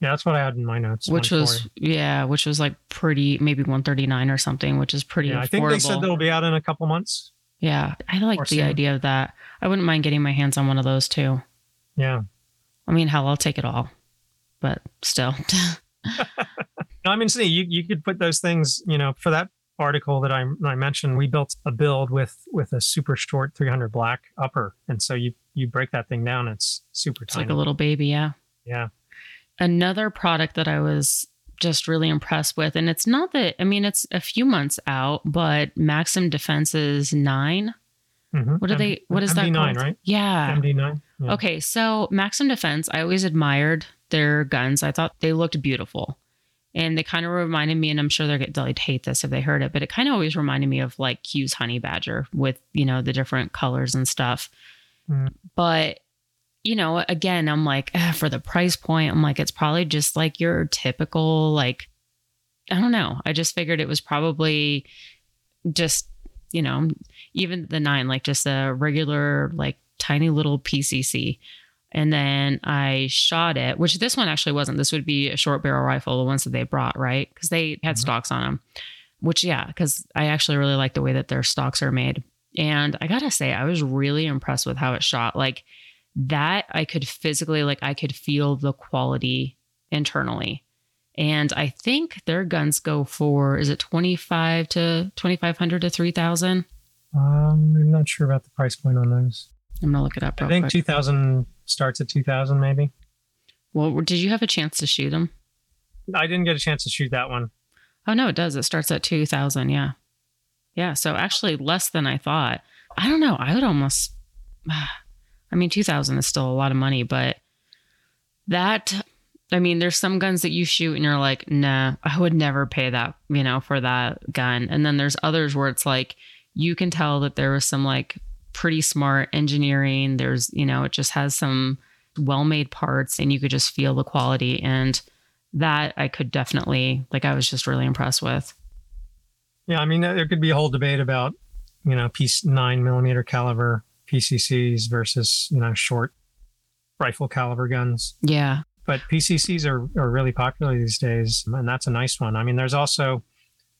Yeah, that's what I had in my notes. Which was yeah, which was like pretty maybe one thirty-nine or something, which is pretty. Yeah, affordable. I think they said they'll be out in a couple months. Yeah, I like the idea of that. I wouldn't mind getting my hands on one of those too. Yeah. I mean, hell, I'll take it all, but still. No, I mean, see, you, you could put those things, you know, for that article that I, I mentioned, we built a build with with a super short three hundred black upper. And so you, you break that thing down, it's super it's tiny. It's like a little baby, yeah. Yeah. Another product that I was just really impressed with, and it's not that, I mean, it's a few months out, but Maxim Defense's nine. Mm-hmm. What are M- they? What is that called? M D nine, right? Yeah. M D nine. Yeah. Okay, so Maxim Defense, I always admired their guns. I thought they looked beautiful, and they kind of reminded me. And I'm sure they're get they'd hate this if they heard it, but it kind of always reminded me of like Q's Honey Badger with, you know, the different colors and stuff. Mm. But you know, again, I'm like, eh, for the price point, I'm like, it's probably just like your typical, like, I don't know. I just figured it was probably just, you know, even the nine, like just a regular, like tiny little P C C. And then I shot it, which this one actually wasn't. This would be a short barrel rifle, the ones that they brought, right? Because they had mm-hmm. stocks on them, which, yeah, because I actually really like the way that their stocks are made. And I got to say, I was really impressed with how it shot. Like, that I could physically, like I could feel the quality internally. And I think their guns go for, is it twenty-five to twenty-five hundred to three thousand? Um, I'm not sure about the price point on those. I'm going to look it up real quick. I think two thousand starts at two thousand maybe. Well, did you have a chance to shoot them? I didn't get a chance to shoot that one. Oh no, it does. It starts at two thousand. Yeah. Yeah. So actually less than I thought. I don't know. I would almost, I mean, two thousand is still a lot of money, but that, I mean, there's some guns that you shoot and you're like, nah, I would never pay that, you know, for that gun. And then there's others where it's like, you can tell that there was some like pretty smart engineering. There's, you know, it just has some well-made parts and you could just feel the quality. And that I could definitely, like, I was just really impressed with. Yeah. I mean, there could be a whole debate about, you know, piece nine millimeter caliber P C Cs versus, you know, short rifle caliber guns. Yeah. But P C Cs are, are really popular these days, and that's a nice one. I mean, there's also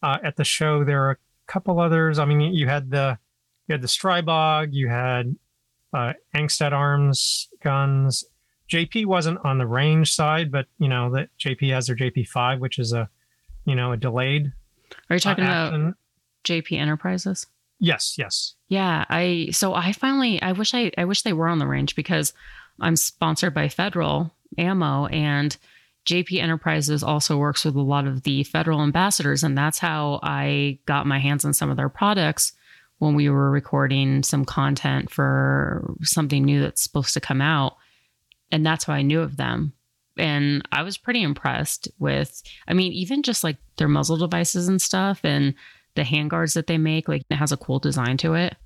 uh, at the show, there are a couple others. I mean, you had the you had the Strybog, you had uh, Angstadt Arms guns. J P wasn't on the range side, but you know that J P has their J P five, which is a you know a delayed. Are you talking uh, about J P Enterprises? Yes, yes. Yeah, I so I finally I wish I I wish they were on the range because I'm sponsored by Federal Ammo, and J P Enterprises also works with a lot of the federal ambassadors, and that's how I got my hands on some of their products when we were recording some content for something new that's supposed to come out, and that's how I knew of them. And I was pretty impressed with, I mean, even just like their muzzle devices and stuff, and the handguards that they make, like it has a cool design to it.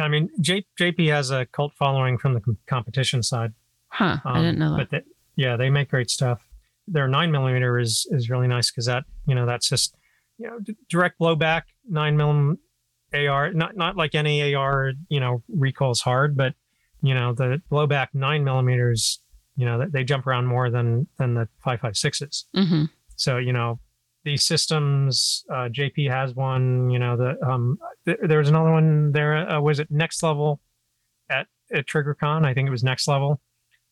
I mean, J- JP has a cult following from the com- competition side. Huh, um, I didn't know that. But they, yeah, they make great stuff. Their nine millimeter is is really nice because that, you know, that's just, you know, d- direct blowback nine mil A R. Not not like any A R, you know, recoils hard, but you know the blowback nine millimeters, you know, they jump around more than than the five five sixes. Mm-hmm. So you know. These systems, uh, J P has one, you know, the um, th- there was another one there. Uh, was it Next Level at, at TriggerCon? I think it was Next Level.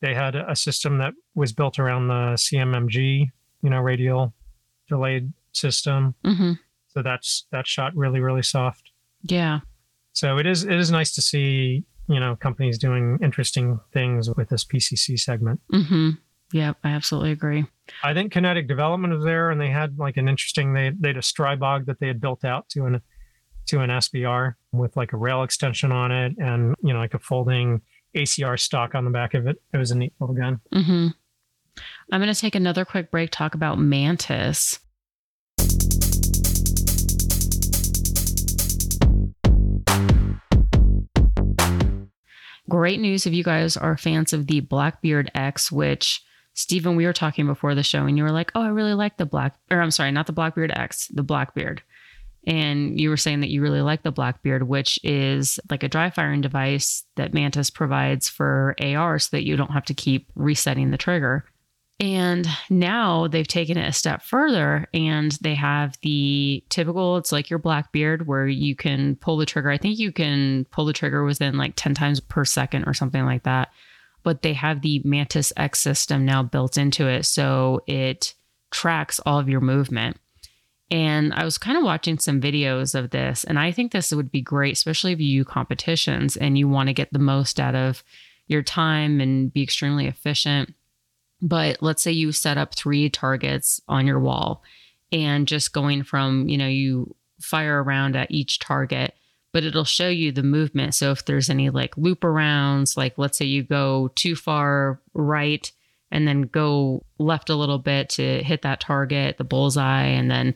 They had a system that was built around the C M M G you know, radial delayed system. Mm-hmm. So that's that shot really, really soft. Yeah. So it is it is nice to see, you know, companies doing interesting things with this P C C segment. Mm-hmm. Yep, I absolutely agree. I think Kinetic Development was there, and they had like an interesting, they they had a Strybog that they had built out to an to an S B R with like a rail extension on it, and you know, like a folding A C R stock on the back of it. It was a neat little gun. Mm-hmm. I'm going to take another quick break, talk about Mantis. Great news if you guys are fans of the Blackbeard X, which Stephen, we were talking before the show and you were like, oh, I really like the Black, or I'm sorry, not the Blackbeard X, the Blackbeard. And you were saying that you really like the Blackbeard, which is like a dry firing device that Mantis provides for A R so that you don't have to keep resetting the trigger. And now they've taken it a step further, and they have the typical, it's like your Blackbeard where you can pull the trigger. I think you can pull the trigger within like ten times per second or something like that. But they have the Mantis X system now built into it, so it tracks all of your movement. And I was kind of watching some videos of this, and I think this would be great, especially if you do competitions and you want to get the most out of your time and be extremely efficient. But let's say you set up three targets on your wall, and just going from, you know, you fire around at each target, but it'll show you the movement. So if there's any like loop arounds, like let's say you go too far right and then go left a little bit to hit that target, the bullseye. And then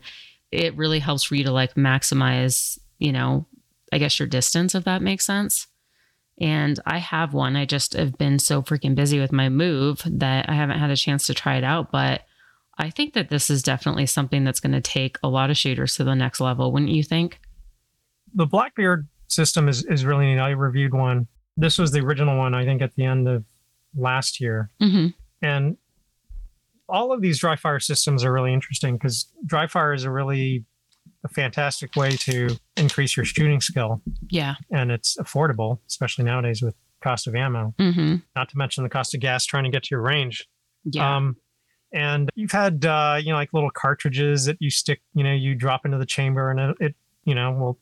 it really helps for you to like maximize, you know, I guess your distance, if that makes sense. And I have one. I just have been so freaking busy with my move that I haven't had a chance to try it out. But I think that this is definitely something that's going to take a lot of shooters to the next level, wouldn't you think? The Blackbeard system is, is really neat. I reviewed one. This was the original one, I think, at the end of last year. Mm-hmm. And all of these dry fire systems are really interesting because dry fire is a really a fantastic way to increase your shooting skill. Yeah. And it's affordable, especially nowadays with cost of ammo, mm-hmm. not to mention the cost of gas trying to get to your range. Yeah. Um, and you've had, uh, you know, like little cartridges that you stick, you know, you drop into the chamber and it, it, you know, will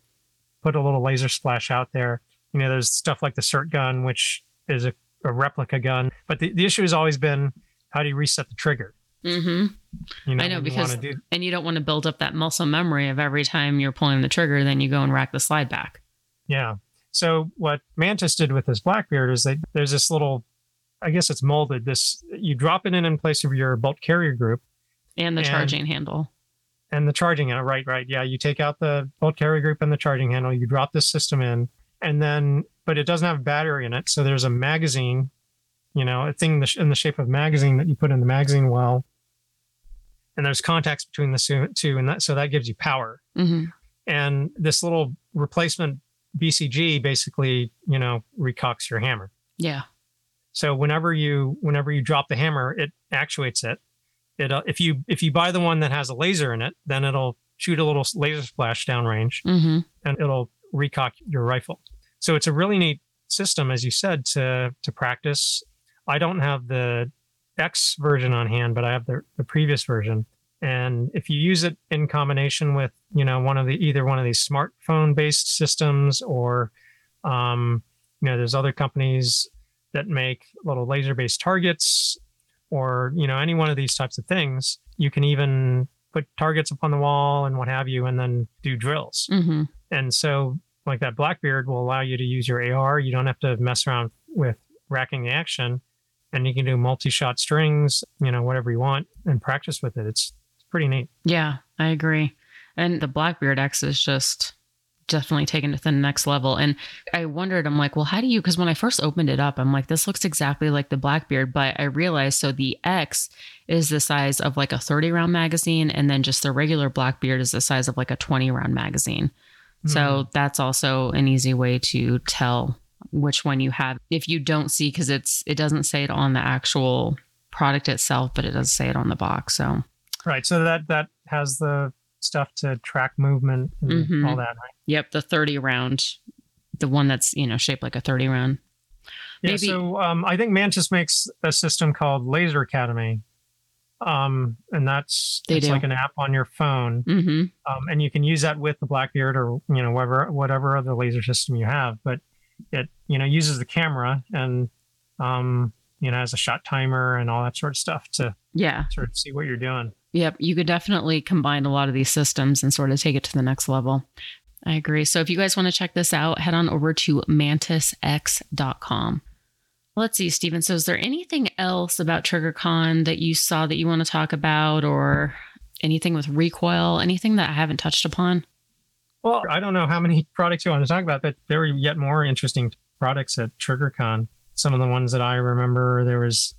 put a little laser splash out there. You know, there's stuff like the Cert gun, which is a, a replica gun. But the, the issue has always been, how do you reset the trigger? Mm-hmm. You know, I know, because you do- and you don't want to build up that muscle memory of every time you're pulling the trigger, then you go and rack the slide back. Yeah. So what Mantis did with this Blackbeard is that there's this little, I guess it's molded. This you drop it in in place of your bolt carrier group and the and, charging handle and the charging handle. Right, right. Yeah. You take out the bolt carrier group and the charging handle. You drop this system in, and then but it doesn't have a battery in it. So there's a magazine, you know, a thing in the shape of magazine that you put in the magazine well. And there's contacts between the two, and that, so that gives you power. Mm-hmm. And this little replacement B C G basically, you know, recocks your hammer. Yeah. So whenever you whenever you drop the hammer, it actuates it. It uh, if you if you buy the one that has a laser in it, then it'll shoot a little laser splash downrange, mm-hmm. and it'll recock your rifle. So it's a really neat system, as you said, to to practice. I don't have the X version on hand, but I have the, the previous version. And if you use it in combination with, you know, one of the either one of these smartphone based systems or, um, you know, there's other companies that make little laser based targets or, you know, any one of these types of things. You can even put targets up on the wall and what have you, and then do drills. Mm-hmm. And so like that Blackbeard will allow you to use your A R. You don't have to mess around with racking the action. And you can do multi-shot strings, you know, whatever you want, and practice with it. It's, it's pretty neat. Yeah, I agree. And the Blackbeard X is just definitely taken to the next level. And I wondered, I'm like, well, how do you, because when I first opened it up, I'm like, this looks exactly like the Blackbeard. But I realized, so the X is the size of like a thirty round magazine. And then just the regular Blackbeard is the size of like a twenty round magazine. Mm-hmm. So that's also an easy way to tell which one you have if you don't see, because it's it doesn't say it on the actual product itself, but it does say it on the box. So right, so that that has the stuff to track movement and mm-hmm. all that, right? Yep, the thirty round, the one that's, you know, shaped like a thirty round. Yeah. Maybe. So um I think Mantis makes a system called Laser Academy Um, and that's they it's do. like an app on your phone. Mm-hmm. Um, and you can use that with the Blackbeard or, you know, whatever, whatever other laser system you have, but it, you know, uses the camera and, um, you know, has a shot timer and all that sort of stuff to yeah. sort of see what you're doing. Yep. You could definitely combine a lot of these systems and sort of take it to the next level. I agree. So if you guys want to check this out, head on over to mantis x dot com. Let's see, Steven. So is there anything else about TriggerCon that you saw that you want to talk about, or anything with recoil, anything that I haven't touched upon? Well, I don't know how many products you want to talk about, but there were yet more interesting products at TriggerCon. Some of the ones that I remember, there was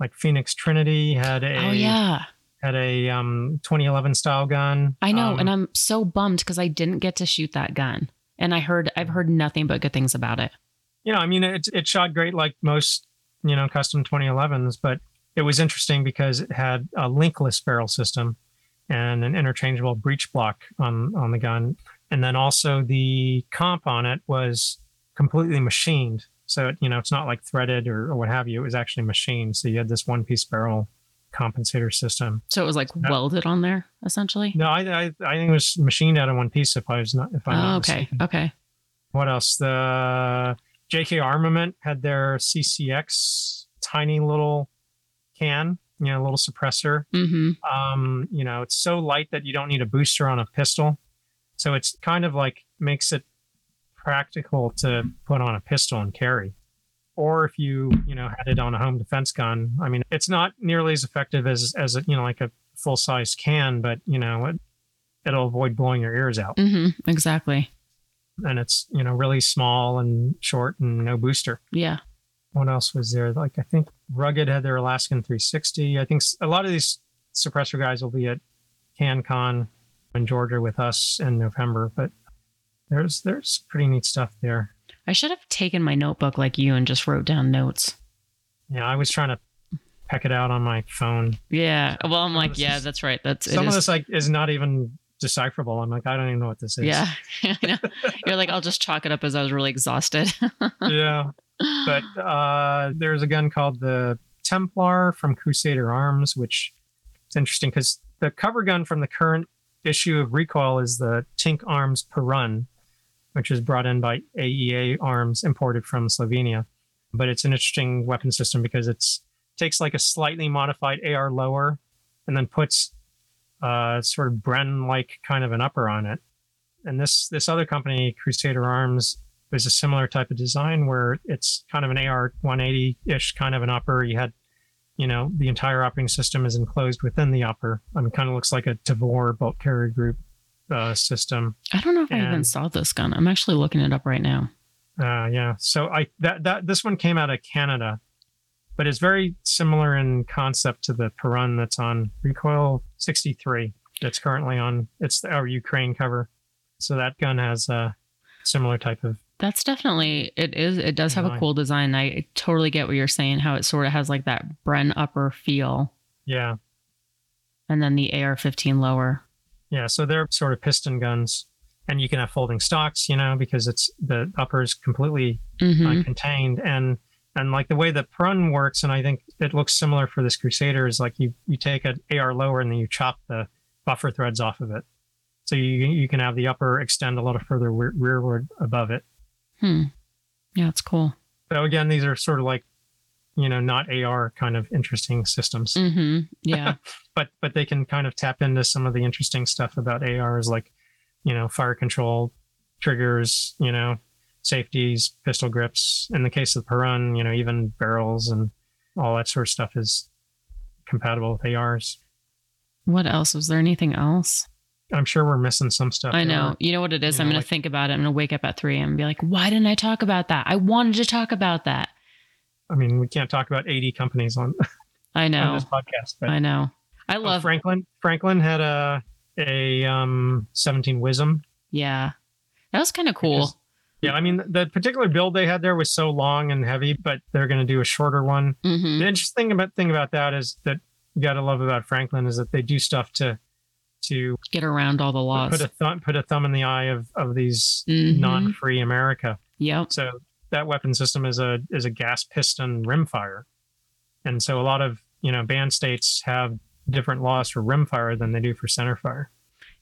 like Phoenix Trinity had a, oh, yeah. had a um, twenty eleven style gun. I know. Um, and I'm so bummed because I didn't get to shoot that gun. And I heard, I've heard nothing but good things about it. You know, I mean, it it shot great like most, you know, custom twenty elevens, but it was interesting because it had a linkless barrel system and an interchangeable breech block on, on the gun. And then also the comp on it was completely machined. So, it, you know, it's not like threaded or, or what have you. It was actually machined. So you had this one piece barrel compensator system. So it was like no. welded on there, essentially? No, I, I I think it was machined out of one piece if I was not, if I'm oh, not okay. mistaken. Okay. What else? The J K Armament had their C C X tiny little can, you know, little suppressor. Mm-hmm. Um, you know, it's so light that you don't need a booster on a pistol. So it's kind of like makes it practical to put on a pistol and carry. Or if you, you know, had it on a home defense gun, I mean, it's not nearly as effective as, as a, you know, like a full-size can, but, you know, it, it'll avoid blowing your ears out. Mm-hmm, exactly. And it's, you know, really small and short and no booster. Yeah. What else was there? Like, I think Rugged had their Alaskan three sixty. I think a lot of these suppressor guys will be at CanCon in Georgia with us in November, but there's, there's pretty neat stuff there. I should have taken my notebook like you and just wrote down notes. Yeah. I was trying to peck it out on my phone. Yeah. Well, I'm like, yeah, is, that's right. That's some it of is. this like is not even decipherable. I'm like, I don't even know what this is. Yeah. I know. You're like, I'll just chalk it up as I was really exhausted. Yeah. But uh, there's a gun called the Templar from Crusader Arms, which is interesting because the cover gun from the current issue of Recoil is the Tink Arms Perun, which is brought in by A E A Arms, imported from Slovenia. But it's an interesting weapon system because it's takes like a slightly modified A R lower and then puts Uh, sort of Bren-like kind of an upper on it. And this this other company, Crusader Arms, was a similar type of design where it's kind of an A R one eighty-ish kind of an upper. You had, you know, the entire operating system is enclosed within the upper. I mean, kind of looks like a Tavor bolt carrier group uh, system. I don't know if and, I even saw this gun. I'm actually looking it up right now. Uh, yeah. So I that, that this one came out of Canada, but it's very similar in concept to the Perun that's on Recoil sixty-three that's currently on, it's our Ukraine cover. So that gun has a similar type of. That's definitely, it is, it does design. Have a cool design. I totally get what you're saying, how it sort of has like that Bren upper feel. Yeah. And then the A R fifteen lower. Yeah. So they're sort of piston guns and you can have folding stocks, you know, because it's the upper is completely mm-hmm. uh, contained and And like the way the Perun works, and I think it looks similar for this Crusader, is like you, you take an A R lower and then you chop the buffer threads off of it. So you you can have the upper extend a little further re- rearward above it. Hmm. Yeah, it's cool. So again, these are sort of like, you know, not A R kind of interesting systems. Mm-hmm. Yeah. but but they can kind of tap into some of the interesting stuff about A Rs, like, you know, fire control, triggers, you know, safeties, pistol grips. In the case of the Perun, you know, even barrels and all that sort of stuff is compatible with A Rs. What else? Was there anything else? I'm sure we're missing some stuff. I know. There. You know what it is? You I'm going like, to think about it. I'm going to wake up at three a.m. and be like, why didn't I talk about that? I wanted to talk about that. I mean, we can't talk about eighty companies on, I know. on this podcast. But, I know. I love oh, Franklin. Franklin had a, a um, seventeen Wism. Yeah. That was kind of cool. Yeah, I mean, the particular build they had there was so long and heavy, but they're going to do a shorter one. Mm-hmm. The interesting about, thing about that is that you got to love about Franklin is that they do stuff to to get around all the laws. Put a, th- put a thumb in the eye of, of these mm-hmm. non-free America. Yep. So that weapon system is a is a gas piston rimfire. And so a lot of, you know, banned states have different loss for rimfire than they do for centerfire.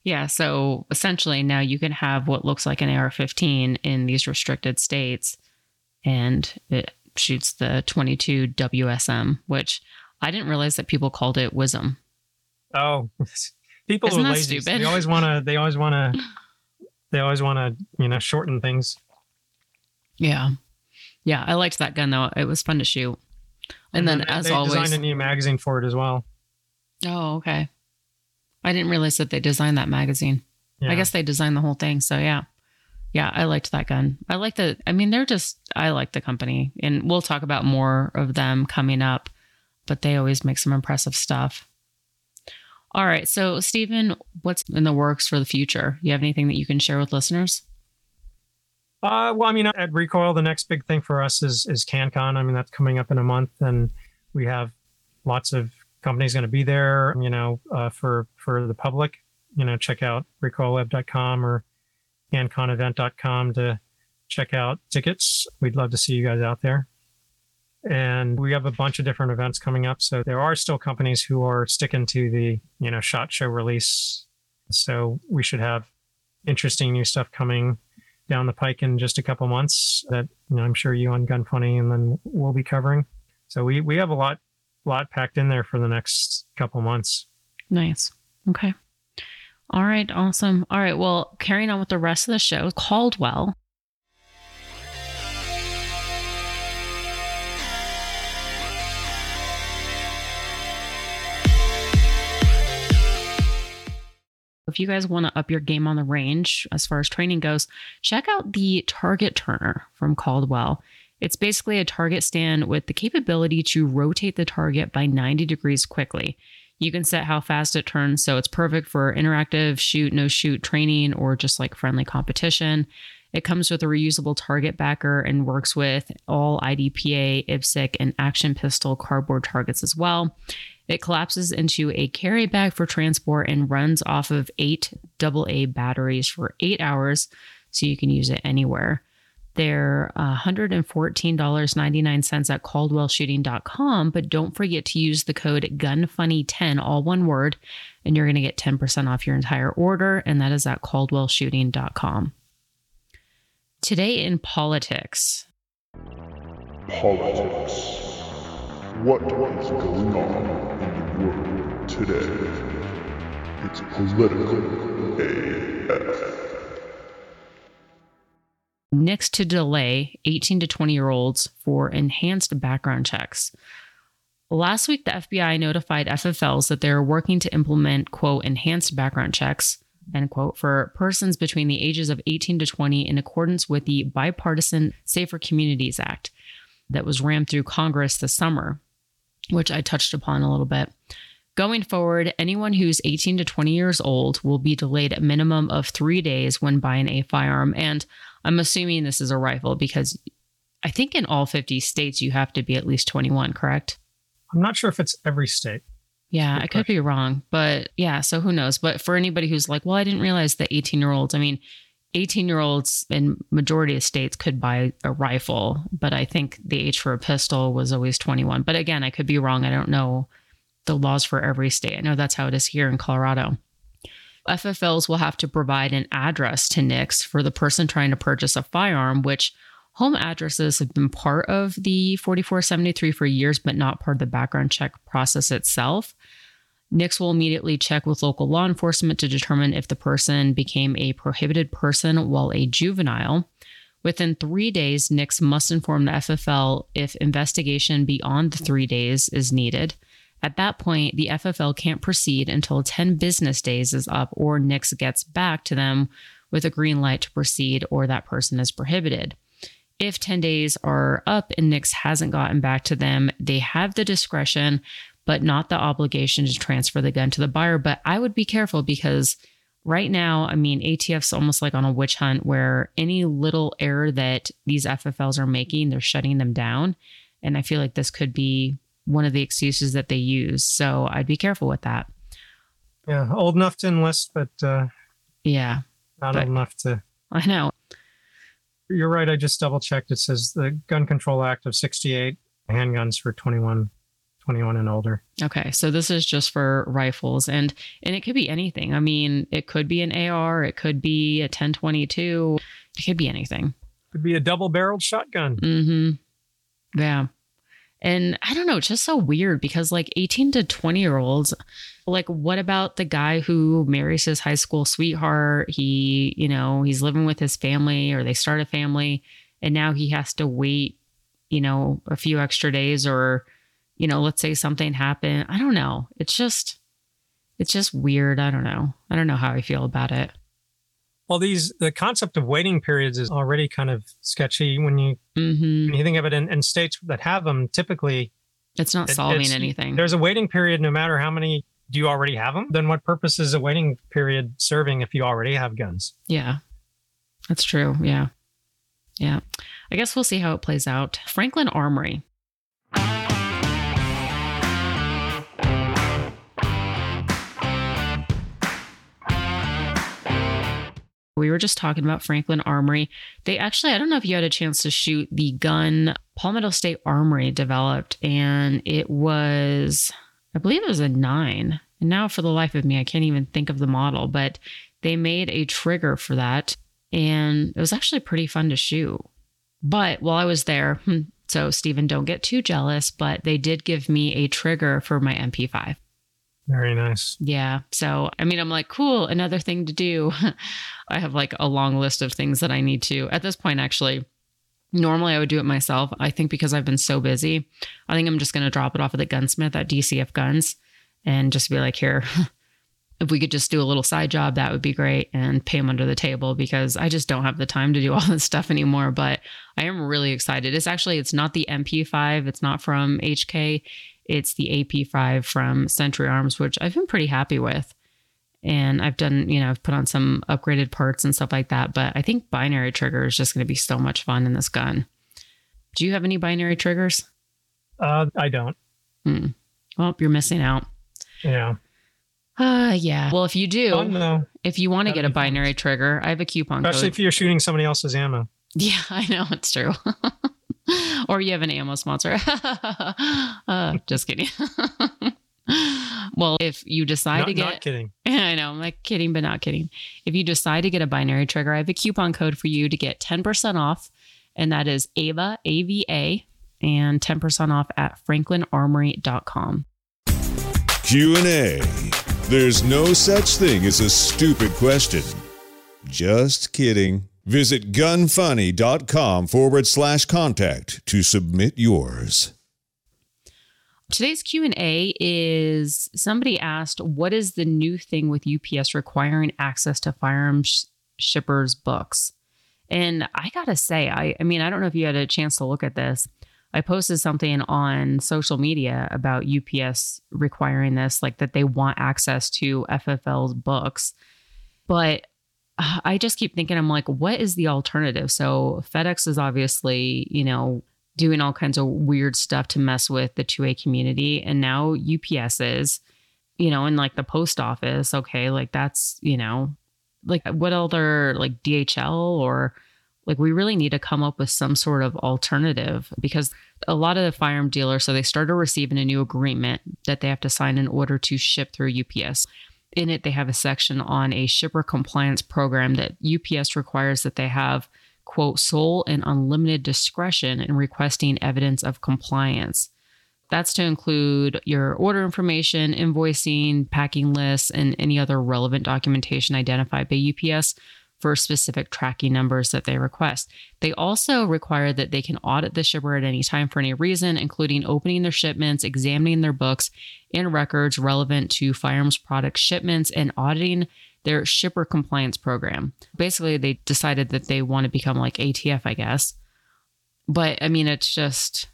Yeah, so essentially now you can have what looks like an A R fifteen in these restricted states, and it shoots the twenty-two W S M, which I didn't realize that people called it Wism. Oh, people Isn't are lazy. Stupid? They always want to. They always want to. They always want to. You know, shorten things. Yeah, yeah. I liked that gun though. It was fun to shoot. And, and then, then, as they always, designed a new magazine for it as well. Oh, okay. I didn't realize that they designed that magazine. Yeah. I guess they designed the whole thing. So yeah. Yeah, I liked that gun. I like the, I mean, they're just, I like the company, and we'll talk about more of them coming up, but they always make some impressive stuff. All right. So Steven, what's in the works for the future? You have anything that you can share with listeners? Uh, well, I mean, at Recoil, the next big thing for us is, is CanCon. I mean, that's coming up in a month, and we have lots of companies going to be there, you know, uh, for, for the public. You know, check out recoil web dot com or can con event dot com to check out tickets. We'd love to see you guys out there. And we have a bunch of different events coming up. So there are still companies who are sticking to the, you know, SHOT Show release. So we should have interesting new stuff coming down the pike in just a couple months that, you know, I'm sure you on Gun Funny and then we'll be covering. So we, we have a lot, lot packed in there for the next couple months. Nice. Okay. All right. Awesome. All right. Well, carrying on with the rest of the show, Caldwell. If you guys want to up your game on the range as far as training goes, check out the target turner from Caldwell. It's basically a target stand with the capability to rotate the target by ninety degrees quickly. You can set how fast it turns, so it's perfect for interactive shoot, no shoot training, or just like friendly competition. It comes with a reusable target backer and works with all I D P A, I B S C, and Action Pistol cardboard targets as well. It collapses into a carry bag for transport and runs off of eight double A batteries for eight hours, so you can use it anywhere. They're one hundred fourteen dollars and ninety-nine cents at caldwell shooting dot com, but don't forget to use the code gun funny ten, all one word, and you're going to get ten percent off your entire order, and that is at caldwell shooting dot com. Today in politics. Politics. What is going on in the world today? It's political A F. Next to delay eighteen to twenty year olds for enhanced background checks. Last week, the F B I notified F F Ls that they're working to implement, quote, enhanced background checks, end quote, for persons between the ages of eighteen to twenty in accordance with the Bipartisan Safer Communities Act that was rammed through Congress this summer, which I touched upon a little bit. Going forward, anyone who's eighteen to twenty years old will be delayed a minimum of three days when buying a firearm. And I'm assuming this is a rifle because I think in all fifty states, you have to be at least twenty-one, correct? I'm not sure if it's every state. Yeah, I could be wrong. But yeah, so who knows? But for anybody who's like, well, I didn't realize the eighteen year olds, I mean, eighteen year olds in majority of states could buy a rifle, but I think the age for a pistol was always twenty-one. But again, I could be wrong. I don't know the laws for every state. I know that's how it is here in Colorado. F F Ls will have to provide an address to NICS for the person trying to purchase a firearm, which home addresses have been part of the forty-four seventy-three for years, but not part of the background check process itself. NICS will immediately check with local law enforcement to determine if the person became a prohibited person while a juvenile. Within three days, NICS must inform the F F L if investigation beyond the three days is needed. At that point, the F F L can't proceed until ten business days is up or NICS gets back to them with a green light to proceed or that person is prohibited. If ten days are up and NICS hasn't gotten back to them, they have the discretion but not the obligation to transfer the gun to the buyer. But I would be careful because right now, I mean, A T F's almost like on a witch hunt where any little error that these F F Ls are making, they're shutting them down. And I feel like this could be one of the excuses that they use. So I'd be careful with that. Yeah. Old enough to enlist, but uh, yeah, not but old enough to. I know. You're right. I just double checked. It says the Gun Control Act of sixty-eight, handguns for 21, twenty-one and older. Okay. So this is just for rifles, and, and it could be anything. I mean, it could be an A R, it could be a ten twenty-two, it could be anything. It could be a double barreled shotgun. Mm-hmm. Yeah. And I don't know, it's just so weird because like eighteen to twenty year olds, like what about the guy who marries his high school sweetheart? He, you know, he's living with his family, or they start a family, and now he has to wait, you know, a few extra days, or, you know, let's say something happened. I don't know. It's just, it's just weird. I don't know. I don't know how I feel about it. Well, these, the concept of waiting periods is already kind of sketchy when you, mm-hmm. when you think of it in, in states that have them, typically. It's not solving it's, anything. There's a waiting period, no matter how many, do you already have them? Then what purpose is a waiting period serving if you already have guns? Yeah, that's true. Yeah. Yeah. I guess we'll see how it plays out. Franklin Armory. We were just talking about Franklin Armory. They actually, I don't know if you had a chance to shoot the gun Palmetto State Armory developed, and it was, I believe it was a nine. And now for the life of me, I can't even think of the model, but they made a trigger for that. And it was actually pretty fun to shoot. But while I was there, so Steven, don't get too jealous, but they did give me a trigger for my M P five. Very nice. Yeah. So, I mean, I'm like, cool, another thing to do. I have like a long list of things that I need to, at this point, actually, normally I would do it myself. I think because I've been so busy, I think I'm just going to drop it off at the gunsmith at D C F Guns and just be like, here, if we could just do a little side job, that would be great, and pay him under the table, because I just don't have the time to do all this stuff anymore. But I am really excited. It's actually, it's not the M P five. It's not from H K. It's the A P five from Century Arms, which I've been pretty happy with. And I've done, you know, I've put on some upgraded parts and stuff like that. But I think binary trigger is just going to be so much fun in this gun. Do you have any binary triggers? Uh, I don't. Mm. Well, you're missing out. Yeah. Uh, yeah. Well, if you do, oh, no. if you want to get a binary fun. trigger, I have a coupon Especially code. Especially if you're shooting somebody else's ammo. Yeah, I know. It's true. Or you have an ammo sponsor. uh, just kidding. Well, if you decide not, to get... Not kidding. I know, I'm like kidding, but not kidding. If you decide to get a binary trigger, I have a coupon code for you to get ten percent off. And that is A V A, A V A, and ten percent off at franklin armory dot com. Q and A. There's no such thing as a stupid question. Just kidding. Visit gunfunny.com forward slash contact to submit yours. Today's Q and A is somebody asked, what is the new thing with U P S requiring access to firearms shippers' books? And I got to say, I, I mean, I don't know if you had a chance to look at this. I posted something on social media about U P S requiring this, like that they want access to F F L's books. But I just keep thinking, I'm like, what is the alternative? So FedEx is obviously, you know, doing all kinds of weird stuff to mess with the two A community. And now U P S is, you know, and like the post office. Okay. Like that's, you know, like what other, like D H L, or like we really need to come up with some sort of alternative, because a lot of the firearm dealers, so they started receiving a new agreement that they have to sign in order to ship through U P S. In it, they have a section on a shipper compliance program that U P S requires that they have, quote, sole and unlimited discretion in requesting evidence of compliance. That's to include your order information, invoicing, packing lists, and any other relevant documentation identified by U P S for specific tracking numbers that they request. They also require that they can audit the shipper at any time for any reason, including opening their shipments, examining their books and records relevant to firearms product shipments, and auditing their shipper compliance program. Basically, they decided that they want to become like A T F, I guess. But I mean, it's just,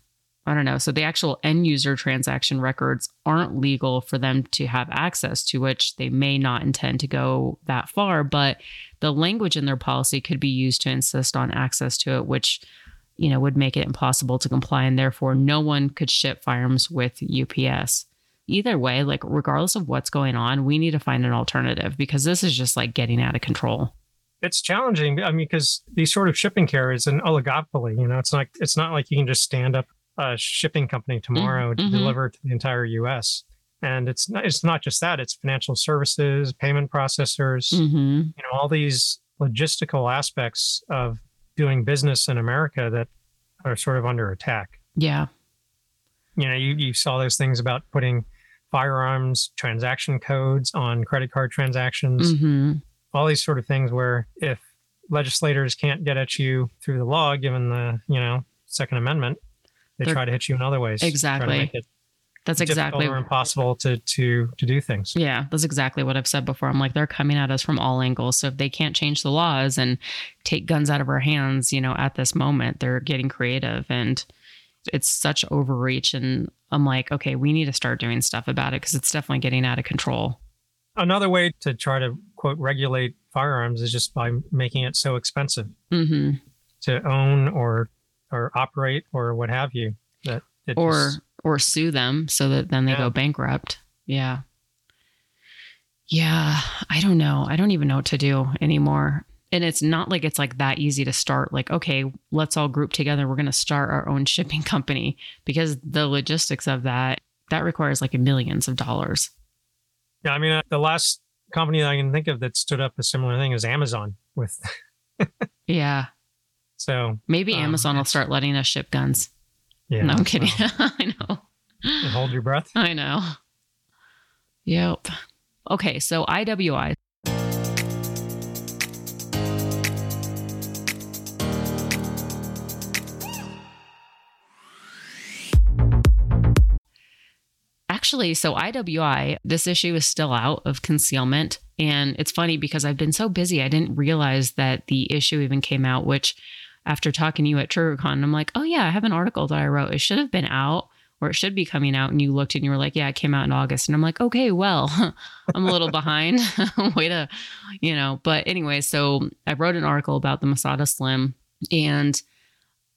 I don't know. So the actual end user transaction records aren't legal for them to have access to, which they may not intend to go that far, but the language in their policy could be used to insist on access to it, which, you know, would make it impossible to comply. And therefore no one could ship firearms with U P S. Either way, like regardless of what's going on, we need to find an alternative, because this is just like getting out of control. It's challenging. I mean, because these sort of shipping carriers, an oligopoly, you know, it's like, it's not like you can just stand up a shipping company tomorrow mm-hmm. to deliver to the entire U S. And it's not, it's not just that, it's financial services, payment processors, mm-hmm. you know, all these logistical aspects of doing business in America that are sort of under attack. Yeah. You know, you, you saw those things about putting firearms transaction codes on credit card transactions, mm-hmm. all these sort of things where if legislators can't get at you through the law, given the, you know, Second Amendment, they They're, try to hit you in other ways. Exactly. That's exactly or impossible to, to, to do things. Yeah, that's exactly what I've said before. I'm like, they're coming at us from all angles. So if they can't change the laws and take guns out of our hands, you know, at this moment, they're getting creative, and it's such overreach. And I'm like, okay, we need to start doing stuff about it because it's definitely getting out of control. Another way to try to, quote, regulate firearms is just by making it so expensive mm-hmm. to own or, or operate or what have you, that it or just, or sue them so that then they yeah. go bankrupt. Yeah. Yeah. I don't know. I don't even know what to do anymore. And it's not like it's like that easy to start. Like, okay, let's all group together. We're going to start our own shipping company, because the logistics of that, that requires like millions of dollars. Yeah. I mean, uh, the last company that I can think of that stood up a similar thing is Amazon with. yeah. So maybe um, Amazon will start letting us ship guns. Yeah, no, I'm kidding. Well, I know. You hold your breath. I know. Yep. Okay, so I W I. Actually, so I W I, this issue is still out of Concealment. And it's funny because I've been so busy, I didn't realize that the issue even came out, which... after talking to you at TriggerCon, I'm like, oh yeah, I have an article that I wrote. It should have been out, or it should be coming out. And you looked and you were like, yeah, it came out in August. And I'm like, okay, well, I'm a little behind. Way to, you know. But anyway, so I wrote an article about the Masada Slim, and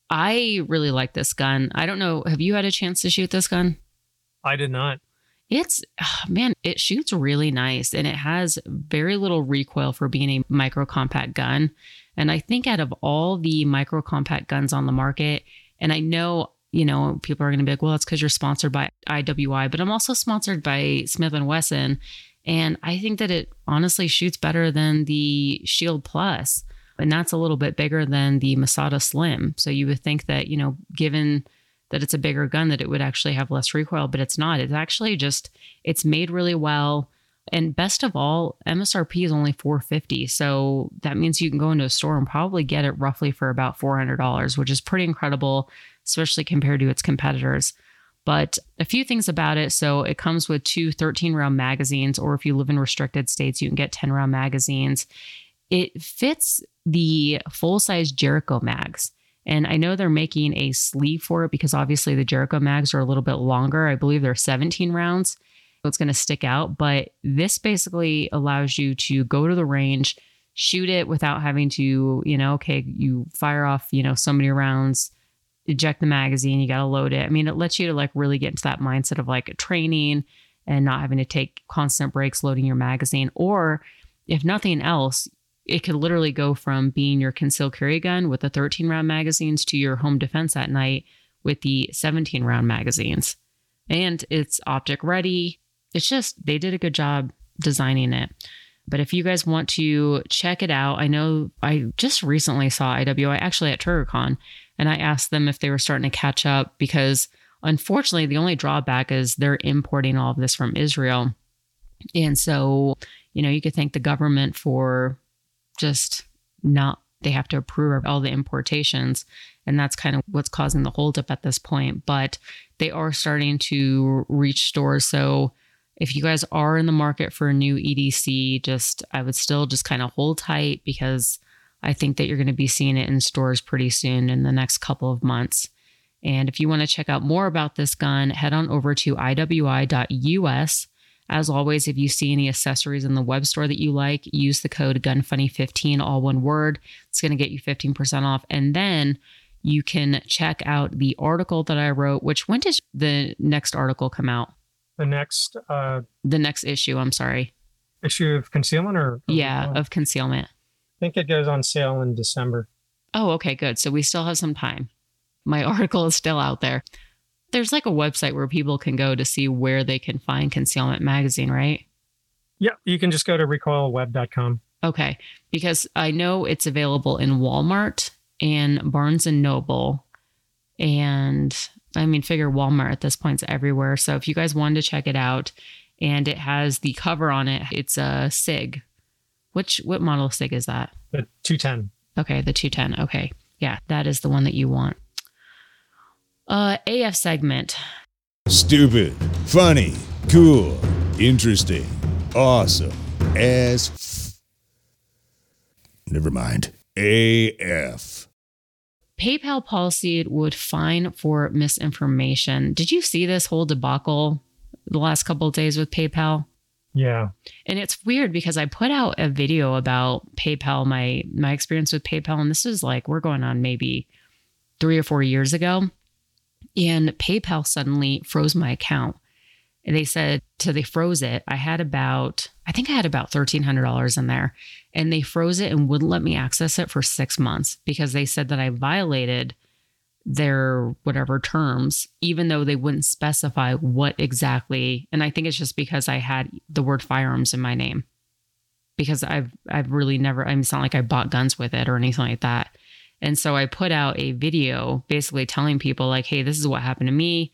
I really like this gun. I don't know. Have you had a chance to shoot this gun? I did not. It's, oh, man, it shoots really nice, and it has very little recoil for being a micro compact gun. And I think out of all the micro compact guns on the market, and I know, you know, people are going to be like, well, that's because you're sponsored by I W I, but I'm also sponsored by Smith and Wesson. And I think that it honestly shoots better than the Shield Plus. And that's a little bit bigger than the Masada Slim. So you would think that, you know, given that it's a bigger gun, that it would actually have less recoil, but it's not. It's actually just, it's made really well. And best of all, M S R P is only four hundred fifty dollars. So that means you can go into a store and probably get it roughly for about four hundred dollars, which is pretty incredible, especially compared to its competitors. But a few things about it. So it comes with two thirteen round magazines, or if you live in restricted states, you can get ten round magazines. It fits the full size Jericho mags. And I know they're making a sleeve for it because obviously the Jericho mags are a little bit longer. I believe they're seventeen rounds. It's going to stick out, but this basically allows you to go to the range, shoot it without having to, you know, okay, you fire off, you know, so many rounds, eject the magazine, you got to load it. I mean, it lets you to like really get into that mindset of like training and not having to take constant breaks loading your magazine. Or if nothing else, it could literally go from being your concealed carry gun with the thirteen round magazines to your home defense at night with the seventeen round magazines. And it's optic ready. It's just, they did a good job designing it. But if you guys want to check it out, I know I just recently saw I W I actually at TriggerCon, and I asked them if they were starting to catch up, because unfortunately the only drawback is they're importing all of this from Israel. And so, you know, you could thank the government for just not, they have to approve of all the importations. And that's kind of what's causing the holdup at this point. But they are starting to reach stores. So if you guys are in the market for a new E D C, just, I would still just kind of hold tight, because I think that you're going to be seeing it in stores pretty soon in the next couple of months. And if you want to check out more about this gun, head on over to I W I dot U S. As always, if you see any accessories in the web store that you like, use the code gun funny fifteen, all one word. It's going to get you fifteen percent off. And then you can check out the article that I wrote, which, when did the next article come out? The next, uh, the next issue. I'm sorry. Issue of Concealment, or, or yeah, of Concealment. I think it goes on sale in December. Oh, okay, good. So we still have some time. My article is still out there. there's like a website where people can go to see where they can find Concealment Magazine, right? Yeah, you can just go to recoil web dot com. Okay, because I know it's available in Walmart and Barnes and Noble. And I mean, figure Walmart at this point's everywhere. So if you guys wanted to check it out, and it has the cover on it, it's a SIG. Which, what model of SIG is that? The two ten. Okay, the two ten. Okay, yeah, that is the one that you want. Uh, A F segment. Stupid, funny, cool, interesting, awesome, as f- never mind. A F. PayPal policy would fine for misinformation. Did you see this whole debacle the last couple of days with PayPal? Yeah. And it's weird because I put out a video about PayPal, my my experience with PayPal, and this is like, we're going on maybe three or four years ago. And PayPal suddenly froze my account. And they said, so they froze it. I had about, I think I had about thirteen hundred dollars in there. And they froze it and wouldn't let me access it for six months because they said that I violated their whatever terms, even though they wouldn't specify what exactly. And I think it's just because I had the word firearms in my name, because I've, I've really never, I mean, it's not like I bought guns with it or anything like that. And so I put out a video basically telling people like, hey, this is what happened to me.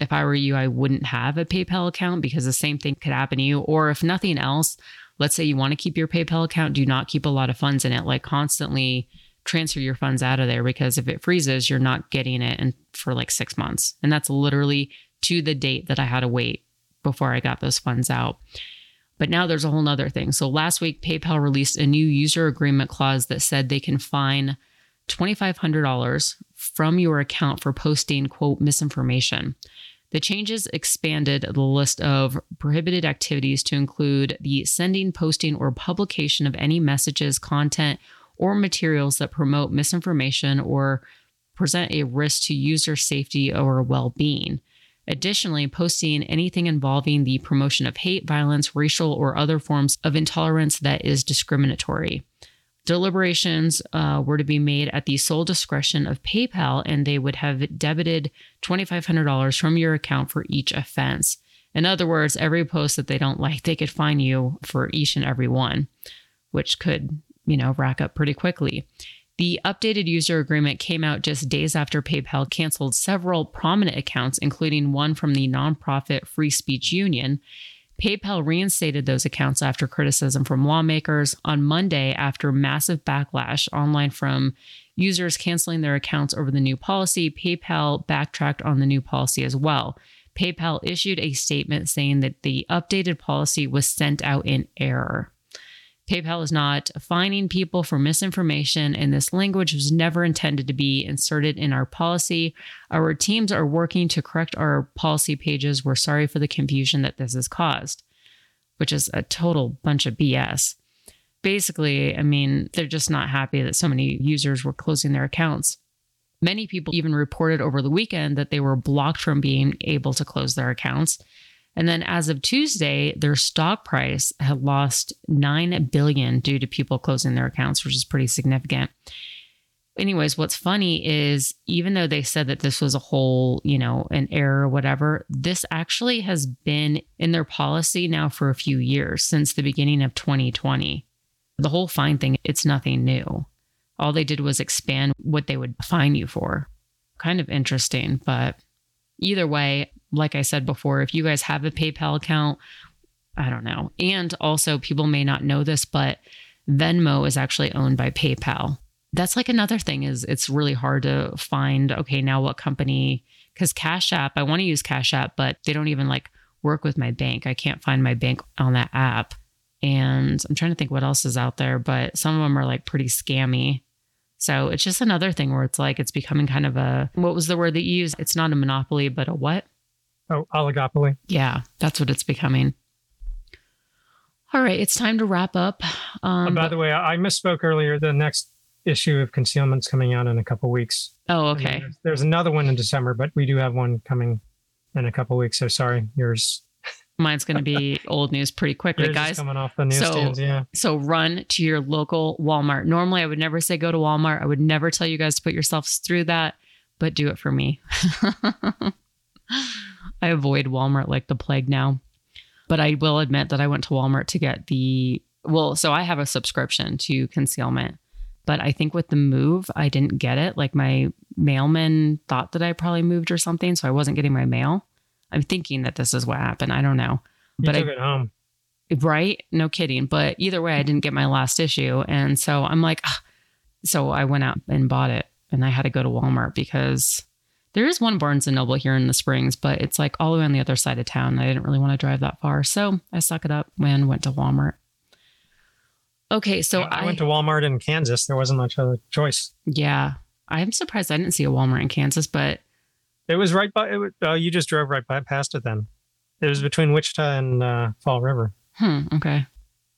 If I were you, I wouldn't have a PayPal account because the same thing could happen to you. Or if nothing else, let's say you want to keep your PayPal account, do not keep a lot of funds in it, like constantly transfer your funds out of there, because if it freezes, you're not getting it in, for like six months. And that's literally to the date that I had to wait before I got those funds out. But now there's a whole nother thing. So last week, PayPal released a new user agreement clause that said they can fine twenty-five hundred dollars from your account for posting, quote, misinformation. The changes expanded the list of prohibited activities to include the sending, posting, or publication of any messages, content, or materials that promote misinformation or present a risk to user safety or well-being. Additionally, posting anything involving the promotion of hate, violence, racial, or other forms of intolerance that is discriminatory. Deliberations uh, were to be made at the sole discretion of PayPal, and they would have debited twenty-five hundred dollars from your account for each offense. In other words, every post that they don't like, they could fine you for each and every one, which could, you know, rack up pretty quickly. The updated user agreement came out just days after PayPal canceled several prominent accounts, including one from the nonprofit Free Speech Union. PayPal reinstated those accounts after criticism from lawmakers on Monday after massive backlash online from users canceling their accounts over the new policy. PayPal backtracked on the new policy as well. PayPal issued a statement saying that the updated policy was sent out in error. PayPal is not fining people for misinformation, and this language was never intended to be inserted in our policy. Our teams are working to correct our policy pages. We're sorry for the confusion that this has caused, which is a total bunch of B S. Basically, I mean, they're just not happy that so many users were closing their accounts. Many people even reported over the weekend that they were blocked from being able to close their accounts. And then as of Tuesday, their stock price had lost nine billion dollars due to people closing their accounts, which is pretty significant. Anyways, what's funny is even though they said that this was a whole, you know, an error or whatever, this actually has been in their policy now for a few years, since the beginning of twenty twenty. The whole fine thing, it's nothing new. All they did was expand what they would fine you for. Kind of interesting, but either way, like I said before, if you guys have a PayPal account, I don't know. And also, people may not know this, but Venmo is actually owned by PayPal. That's like another thing, is it's really hard to find, okay, now what company? Because Cash App, I want to use Cash App, but they don't even like work with my bank. I can't find my bank on that app. And I'm trying to think what else is out there, but some of them are like pretty scammy. So it's just another thing where it's like, it's becoming kind of a, what was the word that you used? It's not a monopoly, but a what? Oh, oligopoly. Yeah, that's what it's becoming. All right, it's time to wrap up. Um, oh, by but, the way, I misspoke earlier. The next issue of Concealment's coming out in a couple weeks. Oh, okay. There's, there's another one in December, but we do have one coming in a couple weeks. So sorry, yours. Mine's going to be old news pretty quickly, yours guys. Coming off the newsstands, so, yeah. So run to your local Walmart. Normally, I would never say go to Walmart. I would never tell you guys to put yourselves through that, but do it for me. I avoid Walmart like the plague now. But I will admit that I went to Walmart to get the, well, so I have a subscription to Concealment, but I think with the move, I didn't get it. Like my mailman thought that I probably moved or something. So I wasn't getting my mail. I'm thinking that this is what happened. I don't know. You but took I, it home. Right? No kidding. But either way, I didn't get my last issue. And so I'm like, ugh. So I went out and bought it, and I had to go to Walmart because there is one Barnes and Noble here in the Springs, but it's like all the way on the other side of town. I didn't really want to drive that far. So I suck it up and went to Walmart. Okay. So I, I went to Walmart in Kansas. There wasn't much other choice. Yeah. I'm surprised I didn't see a Walmart in Kansas, but it was right by, it was, oh, you just drove right by past it then. It was between Wichita and uh, Fall River. Hmm. Okay.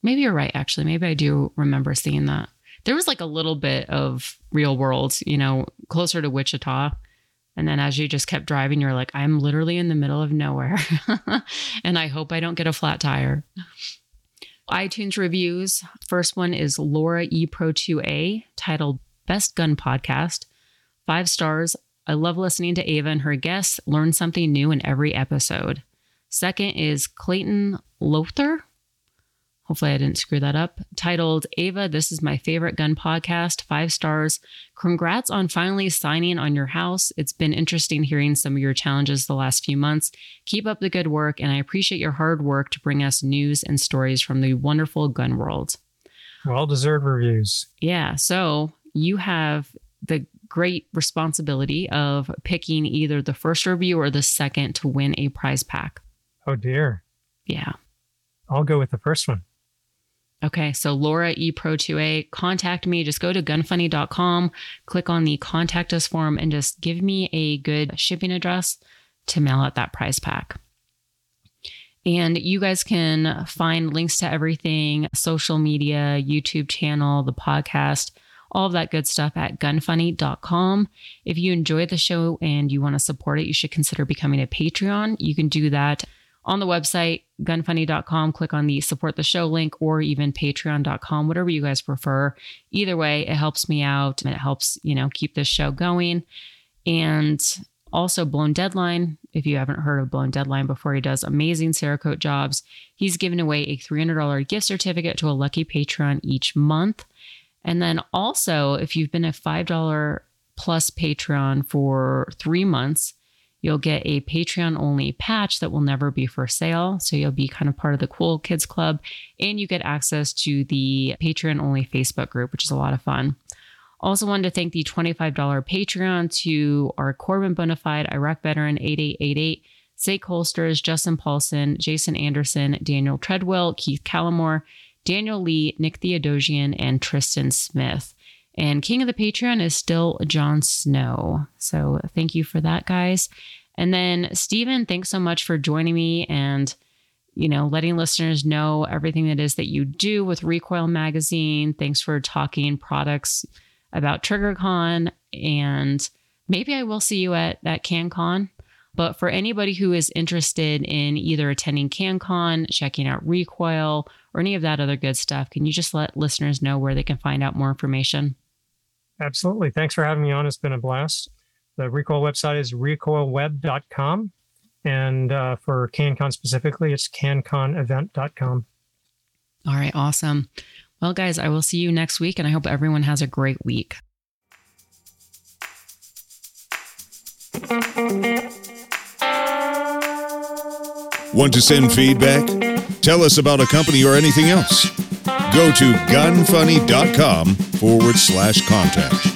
Maybe you're right. Actually, maybe I do remember seeing that. There was like a little bit of real world, you know, closer to Wichita. And then as you just kept driving, you're like, I'm literally in the middle of nowhere. And I hope I don't get a flat tire. iTunes reviews. First one is Laura E. Pro two A, titled Best Gun Podcast. Five stars. I love listening to Ava and her guests. Learn something new in every episode. Second is Clayton Lothar. Hopefully I didn't screw that up. Titled, Ava, this is my favorite gun podcast. Five stars. Congrats on finally signing on your house. It's been interesting hearing some of your challenges the last few months. Keep up the good work, and I appreciate your hard work to bring us news and stories from the wonderful gun world. Well-deserved reviews. Yeah, so you have the great responsibility of picking either the first review or the second to win a prize pack. Oh, dear. Yeah. I'll go with the first one. Okay, so Laura E. Pro two A, contact me. Just go to gun funny dot com, click on the contact us form, and just give me a good shipping address to mail out that prize pack. And you guys can find links to everything, social media, YouTube channel, the podcast, all of that good stuff at gun funny dot com. If you enjoy the show and you want to support it, you should consider becoming a Patreon. You can do that on the website, gun funny dot com, click on the support the show link, or even patreon dot com, whatever you guys prefer. Either way, it helps me out and it helps, you know, keep this show going. And also Blown Deadline. If you haven't heard of Blown Deadline before, he does amazing Cerakote jobs. He's given away a three hundred dollars gift certificate to a lucky Patreon each month. And then also, if you've been a five dollars plus Patreon for three months, you'll get a Patreon-only patch that will never be for sale. So you'll be kind of part of the cool kids club, and you get access to the Patreon-only Facebook group, which is a lot of fun. Also wanted to thank the twenty-five dollars Patreon to our Corbin Bonafide, Iraq Veteran eight eight eight eight, Zake Holsters, Justin Paulson, Jason Anderson, Daniel Treadwell, Keith Callamore, Daniel Lee, Nick Theodosian, and Tristan Smith. And king of the Patreon is still Jon Snow. So thank you for that, guys. And then Steven, thanks so much for joining me and, you know, letting listeners know everything that is that you do with Recoil Magazine. Thanks for talking products about TriggerCon, and maybe I will see you at, at CanCon. But for anybody who is interested in either attending CanCon, checking out Recoil, or any of that other good stuff, can you just let listeners know where they can find out more information? Absolutely. Thanks for having me on. It's been a blast. The Recoil website is recoil web dot com. And uh, for CanCon specifically, it's can con event dot com. All right. Awesome. Well, guys, I will see you next week, and I hope everyone has a great week. Want to send feedback? Tell us about a company or anything else. Go to gun funny dot com forward slash contact.